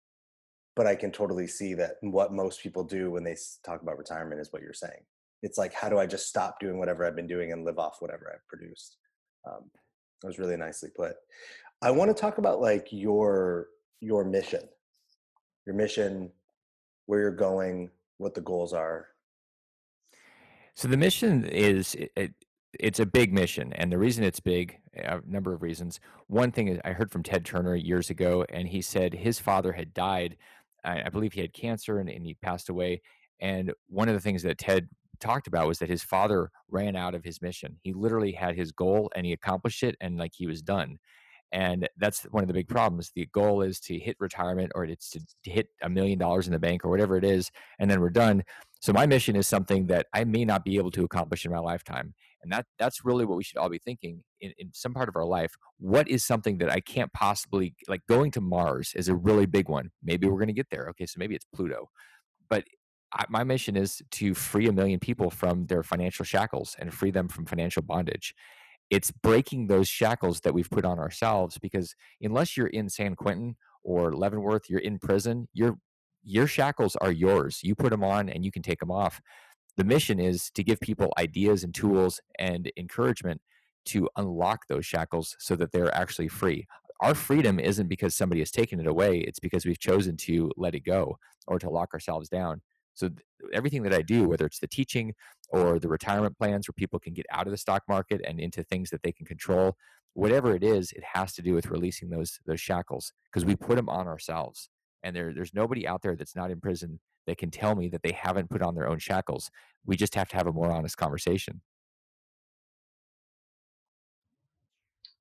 but I can totally see that what most people do when they talk about retirement is what you're saying. It's like, how do I just stop doing whatever I've been doing and live off whatever I've produced? Um, that was really nicely put. I want to talk about like your your mission, your mission, where you're going, what the goals are. So the mission is, it, it, it's a big mission. And the reason it's big, a number of reasons. One thing is I heard from Ted Turner years ago, and he said his father had died. I, I believe he had cancer and, and he passed away. And one of the things that Ted talked about was that his father ran out of his mission. He literally had his goal and he accomplished it and like he was done. And that's one of the big problems. The goal is to hit retirement or it's to hit a million dollars in the bank or whatever it is, and then we're done. So my mission is something that I may not be able to accomplish in my lifetime. And that that's really what we should all be thinking in, in some part of our life. What is something that I can't possibly, like going to Mars is a really big one. Maybe we're going to get there. Okay, so maybe it's Pluto. But my mission is to free a million people from their financial shackles and free them from financial bondage. It's breaking those shackles that we've put on ourselves, because unless you're in San Quentin or Leavenworth, you're in prison, your your shackles are yours. You put them on and you can take them off. The mission is to give people ideas and tools and encouragement to unlock those shackles so that they're actually free. Our freedom isn't because somebody has taken it away. It's because we've chosen to let it go or to lock ourselves down. So everything that I do, whether it's the teaching or the retirement plans where people can get out of the stock market and into things that they can control, whatever it is, it has to do with releasing those those shackles, because we put them on ourselves. And there, there's nobody out there that's not in prison that can tell me that they haven't put on their own shackles. We just have to have a more honest conversation.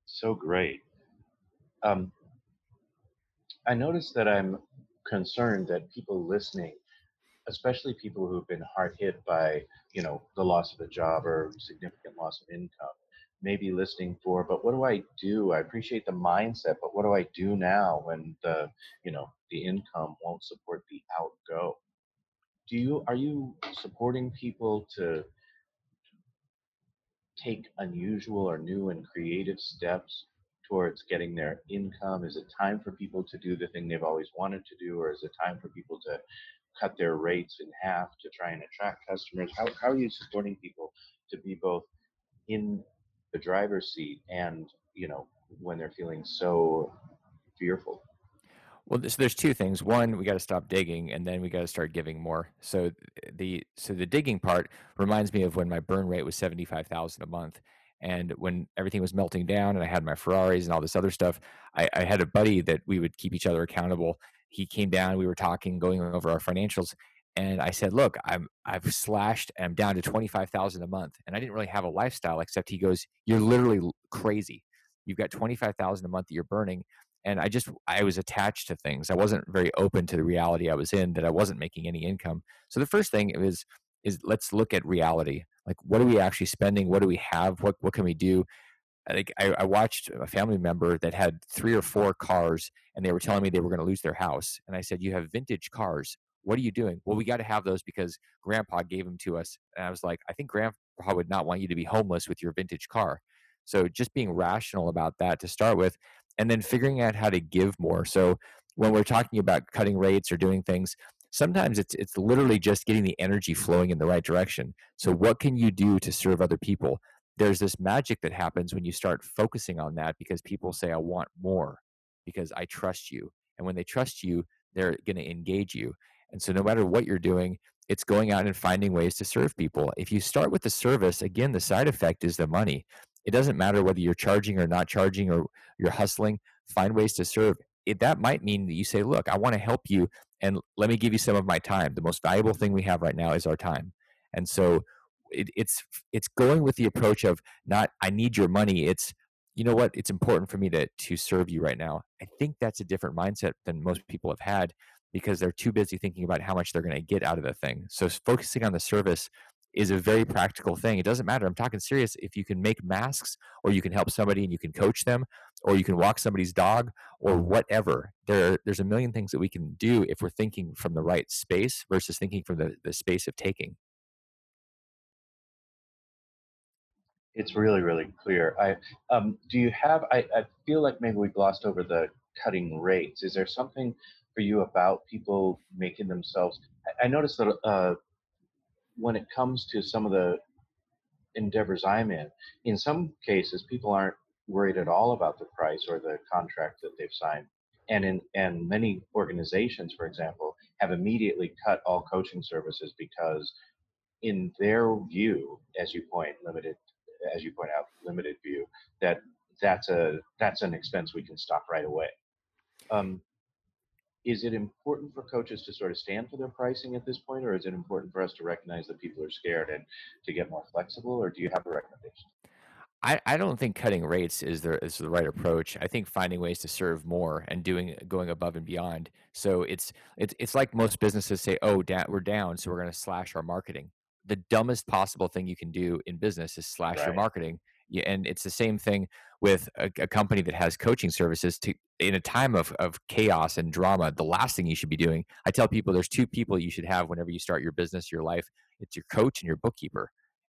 So great. Um, I noticed that I'm concerned that people listening, especially people who've been hard hit by, you know, the loss of a job or significant loss of income, may be listening for, but what do I do? I appreciate the mindset, but what do I do now when the, you know, the income won't support the outgo? Do you, are you supporting people to take unusual or new and creative steps towards getting their income? Is it time for people to do the thing they've always wanted to do? Or is it time for people to cut their rates in half to try and attract customers? How how are you supporting people to be both in the driver's seat and, you know, when they're feeling so fearful? Well, so there's two things. One, we got to stop digging, and then we got to start giving more. So the so the digging part reminds me of when my burn rate was seventy-five thousand a month, And when everything was melting down and I had my Ferraris and all this other stuff, I, I had a buddy that we would keep each other accountable. He came down, we were talking, going over our financials. And I said, look, I'm, I've slashed and I'm down to twenty-five thousand dollars a month. And I didn't really have a lifestyle, except he goes, you're literally crazy. You've got twenty-five thousand dollars a month that you're burning. And I just, I was attached to things. I wasn't very open to the reality I was in, that I wasn't making any income. So the first thing is, is let's look at reality. Like, what are we actually spending? What do we have? What what can we do? I think I, I watched a family member that had three or four cars, and they were telling me they were going to lose their house. And I said, you have vintage cars. What are you doing? Well, we got to have those because grandpa gave them to us. And I was like, I think grandpa would not want you to be homeless with your vintage car. So just being rational about that to start with, and then figuring out how to give more. So when we're talking about cutting rates or doing things, sometimes it's it's literally just getting the energy flowing in the right direction. So what can you do to serve other people? There's this magic that happens when you start focusing on that, because people say, I want more because I trust you. And when they trust you, they're going to engage you. And so no matter what you're doing, it's going out and finding ways to serve people. If you start with the service, again, the side effect is the money. It doesn't matter whether you're charging or not charging or you're hustling, find ways to serve. It, that might mean that you say, look, I want to help you, and let me give you some of my time. The most valuable thing we have right now is our time. And so it, it's it's going with the approach of not, I need your money. It's, you know what, it's important for me to to serve you right now. I think that's a different mindset than most people have had, because they're too busy thinking about how much they're going to get out of the thing. So focusing on the service is a very practical thing. It doesn't matter. I'm talking serious. If you can make masks, or you can help somebody and you can coach them, or you can walk somebody's dog, or whatever, there, there's a million things that we can do if we're thinking from the right space versus thinking from the, the space of taking. It's really, really clear. I um, do you have, I, I feel like maybe we glossed over the cutting rates. Is there something for you about people making themselves, I, I noticed that, uh, when it comes to some of the endeavors I'm in, in some cases, people aren't worried at all about the price or the contract that they've signed. And in and many organizations, for example, have immediately cut all coaching services because in their view, as you point limited, as you point out, limited view, that that's a that's an expense we can stop right away. Um, Is it important for coaches to sort of stand for their pricing at this point, or is it important for us to recognize that people are scared and to get more flexible, or do you have a recommendation? I, I don't think cutting rates is the, is the right approach. I think finding ways to serve more and doing going above and beyond. So it's it's it's like most businesses say, oh, da- we're down, so we're going to slash our marketing. The dumbest possible thing you can do in business is slash right. your marketing. Yeah, and it's the same thing with a, a company that has coaching services. To in a time of, of chaos and drama, the last thing you should be doing, I tell people there's two people you should have whenever you start your business, your life. It's your coach and your bookkeeper.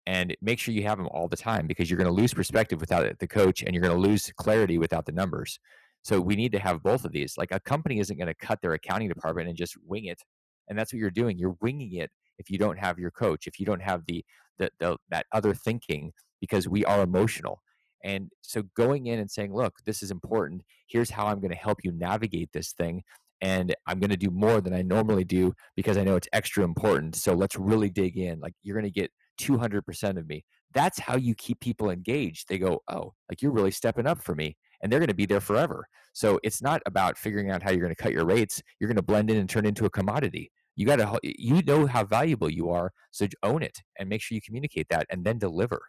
And make sure you have them all the time, because you're going to lose perspective without the coach, and you're going to lose clarity without the numbers. So we need to have both of these. Like, a company isn't going to cut their accounting department and just wing it. And that's what you're doing. You're winging it if you don't have your coach, if you don't have the, the, the that other thinking, because we are emotional. And so going in and saying, look, this is important. Here's how I'm going to help you navigate this thing. And I'm going to do more than I normally do because I know it's extra important. So let's really dig in. Like, you're going to get two hundred percent of me. That's how you keep people engaged. They go, oh, like, you're really stepping up for me. And they're going to be there forever. So it's not about figuring out how you're going to cut your rates. You're going to blend in and turn into a commodity. You got to, you know how valuable you are. So own it and make sure you communicate that and then deliver.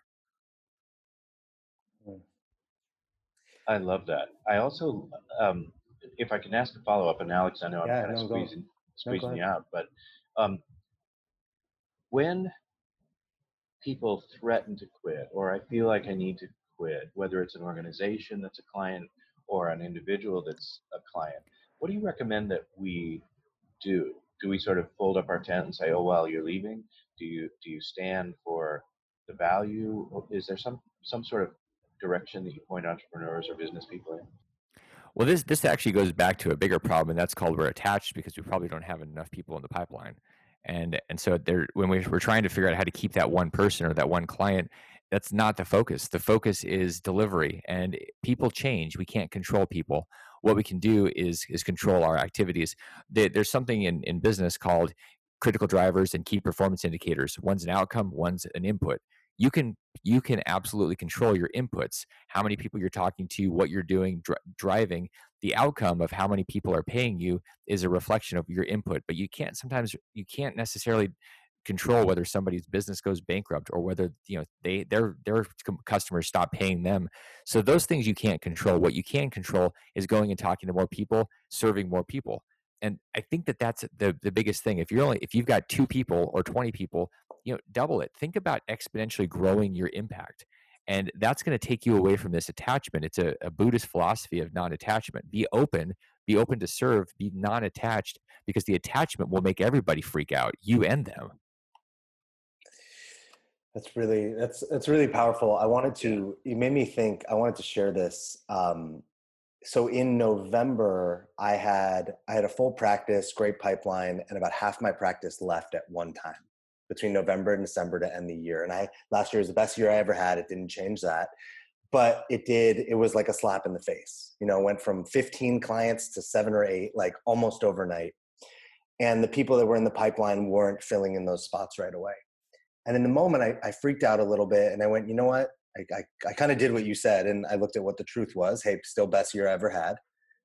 I love that. I also, um, if I can ask a follow-up, and Alex, I know I'm yeah, kind of no, squeezing, squeezing no, you out, but um, when people threaten to quit, or I feel like I need to quit, whether it's an organization that's a client or an individual that's a client, what do you recommend that we do? Do we sort of fold up our tent and say, oh, well, you're leaving? Do you do you stand for the value? Or is there some some sort of direction that you point entrepreneurs or business people in? Well, this this actually goes back to a bigger problem, and that's called we're attached, because we probably don't have enough people in the pipeline. And and so there, when we, we're trying to figure out how to keep that one person or that one client, that's not the focus. The focus is delivery, and people change. We can't control people. What we can do is is control our activities. There, there's something in, in business called critical drivers and key performance indicators. One's an outcome, one's an input. you can you can absolutely control your inputs, how many people you're talking to, what you're doing, dri- driving. The outcome of how many people are paying you is a reflection of your input, but you can't sometimes, you can't necessarily control whether somebody's business goes bankrupt or whether, you know, they, their, their customers stop paying them. So those things you can't control. What you can control is going and talking to more people, serving more people. And I think that that's the, the biggest thing. If you're only, if you've got two people or twenty people, you know, double it. Think about exponentially growing your impact. And that's going to take you away from this attachment. It's a, a Buddhist philosophy of non-attachment. Be open, be open to serve, be non-attached, because the attachment will make everybody freak out, you and them. That's really, that's, that's really powerful. I wanted to, you made me think, I wanted to share this. Um, so in November, I had, I had a full practice, great pipeline, and about half my practice left at one time between November and December to end the year. And I, last year was the best year I ever had. It didn't change that, but it did, it was like a slap in the face, you know, went from fifteen clients to seven or eight, like almost overnight. And the people that were in the pipeline weren't filling in those spots right away. And in the moment, I, I freaked out a little bit, and I went, you know what? I, I, I kind of did what you said, and I looked at what the truth was. Hey, still best year I ever had.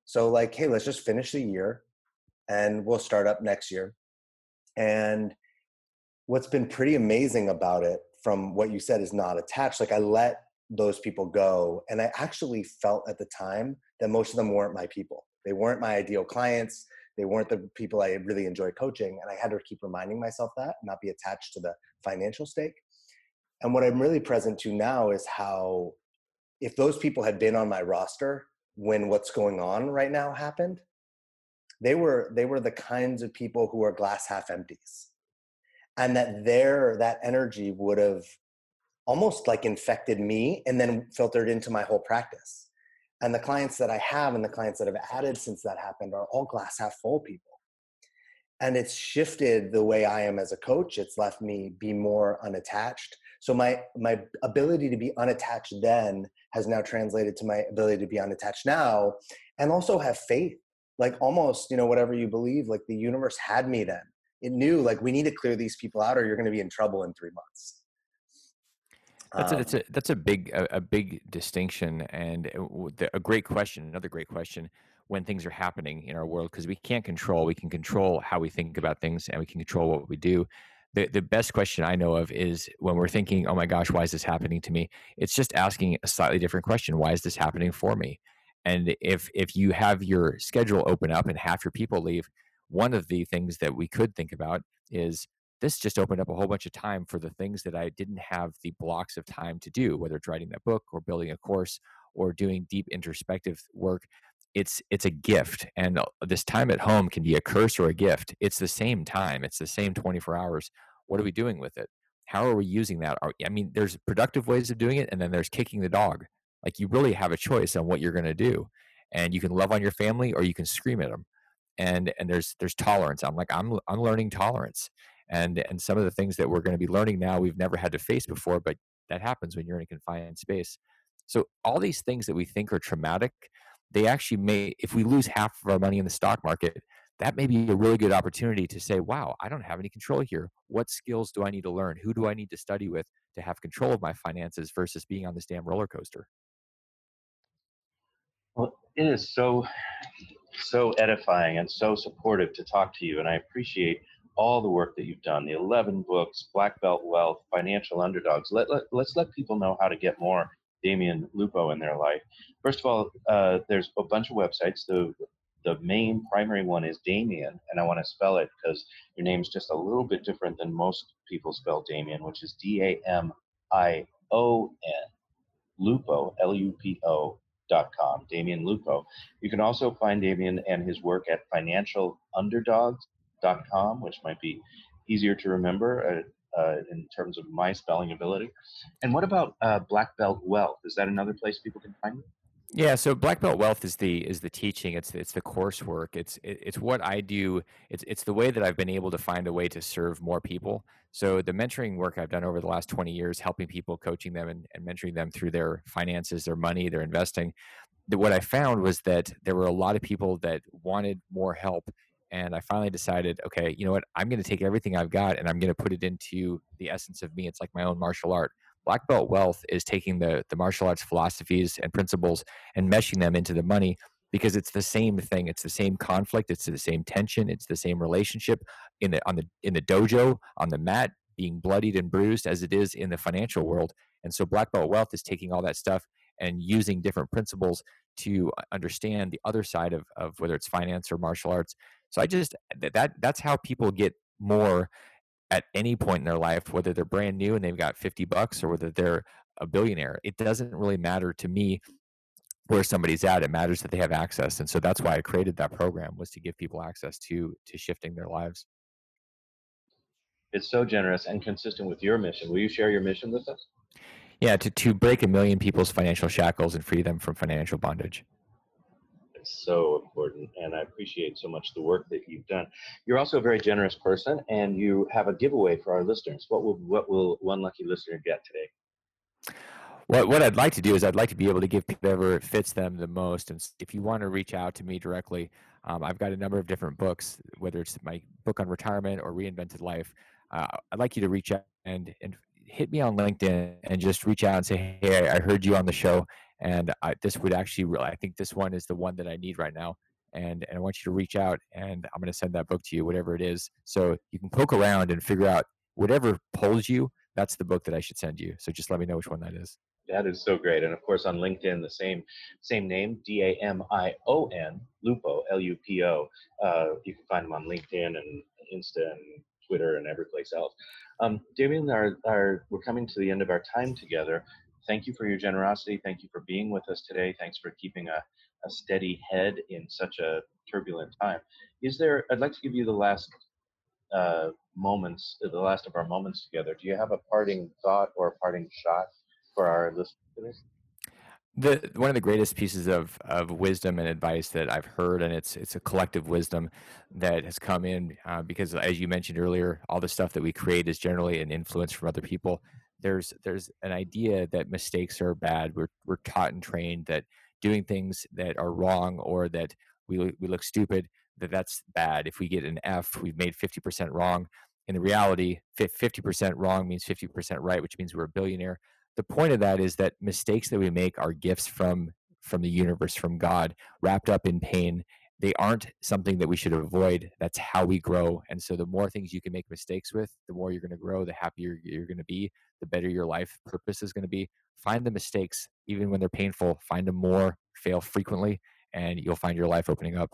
So like, hey, let's just finish the year, and we'll start up next year. And what's been pretty amazing about it, from what you said, is not attached. Like, I let those people go, and I actually felt at the time that most of them weren't my people. They weren't my ideal clients. They weren't the people I really enjoy coaching. And I had to keep reminding myself that, not be attached to the financial stake. And what I'm really present to now is how, if those people had been on my roster when what's going on right now happened, they were, they were the kinds of people who are glass half empties. And that their, that energy would have almost like infected me and then filtered into my whole practice. And the clients that I have and the clients that have added since that happened are all glass half full people. And it's shifted the way I am as a coach. It's left me be more unattached. So my, my ability to be unattached then has now translated to my ability to be unattached now, and also have faith. Like, almost, you know, whatever you believe, like the universe had me then. It knew, like, we need to clear these people out or you're going to be in trouble in three months. That's a, that's a that's a big a, a big distinction, and a great question. Another great question when things are happening in our world, because we can't control. We can control how we think about things, and we can control what we do. The the best question I know of is when we're thinking, "Oh my gosh, why is this happening to me?" It's just asking a slightly different question: "Why is this happening for me?" And if if you have your schedule open up and half your people leave, one of the things that we could think about is, this just opened up a whole bunch of time for the things that I didn't have the blocks of time to do, whether it's writing that book or building a course or doing deep introspective work. It's it's a gift. And this time at home can be a curse or a gift. It's the same time. It's the same twenty-four hours. What are we doing with it? How are we using that? Are, I mean, there's productive ways of doing it, and then there's kicking the dog. Like, you really have a choice on what you're going to do. And you can love on your family or you can scream at them. And and there's there's tolerance. I'm like, I'm I'm learning tolerance. And and some of the things that we're going to be learning now, we've never had to face before, but that happens when you're in a confined space. So all these things that we think are traumatic, they actually may, if we lose half of our money in the stock market, that may be a really good opportunity to say, wow, I don't have any control here. What skills do I need to learn? Who do I need to study with to have control of my finances versus being on this damn roller coaster? Well, it is so, so edifying and so supportive to talk to you. And I appreciate all the work that you've done, the eleven books, Black Belt Wealth, Financial Underdogs. Let, let, let's let people know how to get more Damion Lupo in their life. First of all, uh, there's a bunch of websites. The, the main primary one is Damion, and I want to spell it because your name's just a little bit different than most people spell Damion, which is D A M I O N, Lupo, L U P O, dot com, Damion Lupo. You can also find Damion and his work at Financial Underdogs, dot com, which might be easier to remember uh, uh, in terms of my spelling ability. And what about uh, Black Belt Wealth? Is that another place people can find you? Yeah, so Black Belt Wealth is the is the teaching. It's it's the coursework. It's it, it's what I do. It's it's the way that I've been able to find a way to serve more people. So the mentoring work I've done over the last twenty years, helping people, coaching them, and, and mentoring them through their finances, their money, their investing. The, what I found was that there were a lot of people that wanted more help. And I finally decided, okay, you know what? I'm going to take everything I've got and I'm going to put it into the essence of me. It's like my own martial art. Black Belt Wealth is taking the, the martial arts philosophies and principles and meshing them into the money, because it's the same thing. It's the same conflict. It's the same tension. It's the same relationship in the, on the, in the dojo, on the mat, being bloodied and bruised, as it is in the financial world. And so Black Belt Wealth is taking all that stuff and using different principles to understand the other side of, of whether it's finance or martial arts. So I just, that that's how people get more at any point in their life, whether they're brand new and they've got fifty bucks or whether they're a billionaire. It doesn't really matter to me where somebody's at. It matters that they have access. And so that's why I created that program, was to give people access to to shifting their lives. It's so generous and consistent with your mission. Will you share your mission with us? Yeah, to, to break a million people's financial shackles and free them from financial bondage. It's so important, and I appreciate so much the work that you've done. You're also a very generous person, and you have a giveaway for our listeners. What will what will one lucky listener get today? What what I'd like to do is I'd like to be able to give whoever fits them the most. And if you want to reach out to me directly, um, I've got a number of different books, whether it's my book on retirement or Reinvented Life. Uh, I'd like you to reach out and and hit me on LinkedIn and just reach out and say, hey, I heard you on the show. And I, this would actually really, I think this one is the one that I need right now. And, and I want you to reach out, and I'm going to send that book to you, whatever it is. So you can poke around and figure out whatever pulls you. That's the book that I should send you. So just let me know which one that is. That is so great. And of course, on LinkedIn, the same same name, D A M I O N, Lupo, L U P O. Uh, you can find him on LinkedIn and Insta and Twitter and every place else. Um, Damion, our, our, we're coming to the end of our time together. Thank you for your generosity. Thank you for being with us today. Thanks for keeping a, a steady head in such a turbulent time. Is there, I'd like to give you the last uh, moments, the last of our moments together. Do you have a parting thought or a parting shot for our listeners? The, one of the greatest pieces of, of wisdom and advice that I've heard, and it's it's a collective wisdom that has come in uh, because, as you mentioned earlier, all the stuff that we create is generally an influence from other people. There's there's an idea that mistakes are bad. We're we're taught and trained that doing things that are wrong or that we we look stupid, that that's bad. If we get an F, we've made fifty percent wrong. In the reality, fifty percent wrong means fifty percent right, which means we're a billionaire. The point of that is that mistakes that we make are gifts from from the universe, from God, wrapped up in pain. They aren't something that we should avoid. That's how we grow. And so the more things you can make mistakes with, the more you're going to grow, the happier you're going to be, the better your life purpose is going to be. Find the mistakes, even when they're painful. Find them more, fail frequently, and you'll find your life opening up.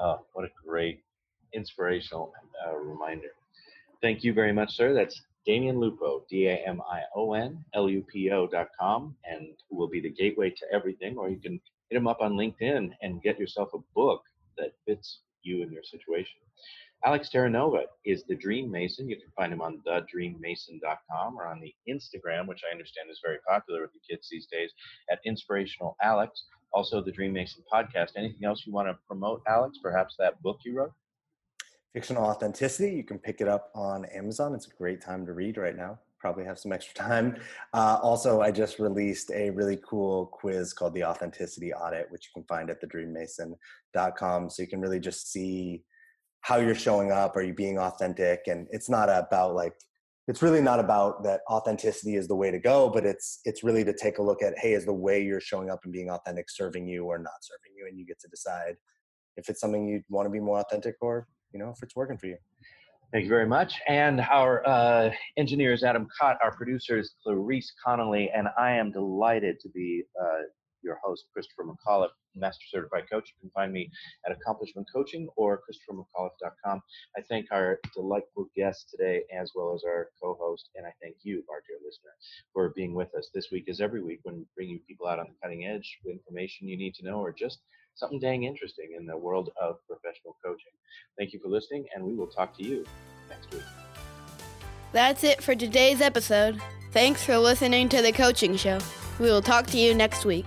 Oh, what a great inspirational uh, reminder. Thank you very much, sir. That's Damion Lupo, D A M I O N L U P O dot com, and will be the gateway to everything. Or you can hit him up on LinkedIn and get yourself a book that fits you and your situation. Alex Terranova is the Dream Mason. You can find him on the dream mason dot com or on the Instagram, which I understand is very popular with the kids these days, at Inspirational Alex. Also, the Dream Mason podcast. Anything else you want to promote, Alex? Perhaps that book you wrote? Fictional Authenticity. You can pick it up on Amazon. It's a great time to read right now. Probably have some extra time. Uh, also, I just released a really cool quiz called the Authenticity Audit, which you can find at the dream mason dot com. So you can really just see how you're showing up. Are you being authentic? And it's not about like, it's really not about that authenticity is the way to go, but it's it's really to take a look at, hey, is the way you're showing up and being authentic serving you or not serving you? And you get to decide if it's something you want to be more authentic or, you know, if it's working for you. Thank you very much. And our uh, engineer is Adam Cott. Our producer is Clarice Connolly. And I am delighted to be uh, your host, Christopher McAuliffe, Master Certified Coach. You can find me at Accomplishment Coaching or christopher mcauliffe dot com. I thank our delightful guest today, as well as our co-host. And I thank you, our dear listener, for being with us this week, as every week, when we bring you people out on the cutting edge with information you need to know or just something dang interesting in the world of professional coaching. Thank you for listening, and we will talk to you next week. That's it for today's episode. Thanks for listening to The Coaching Show. We will talk to you next week.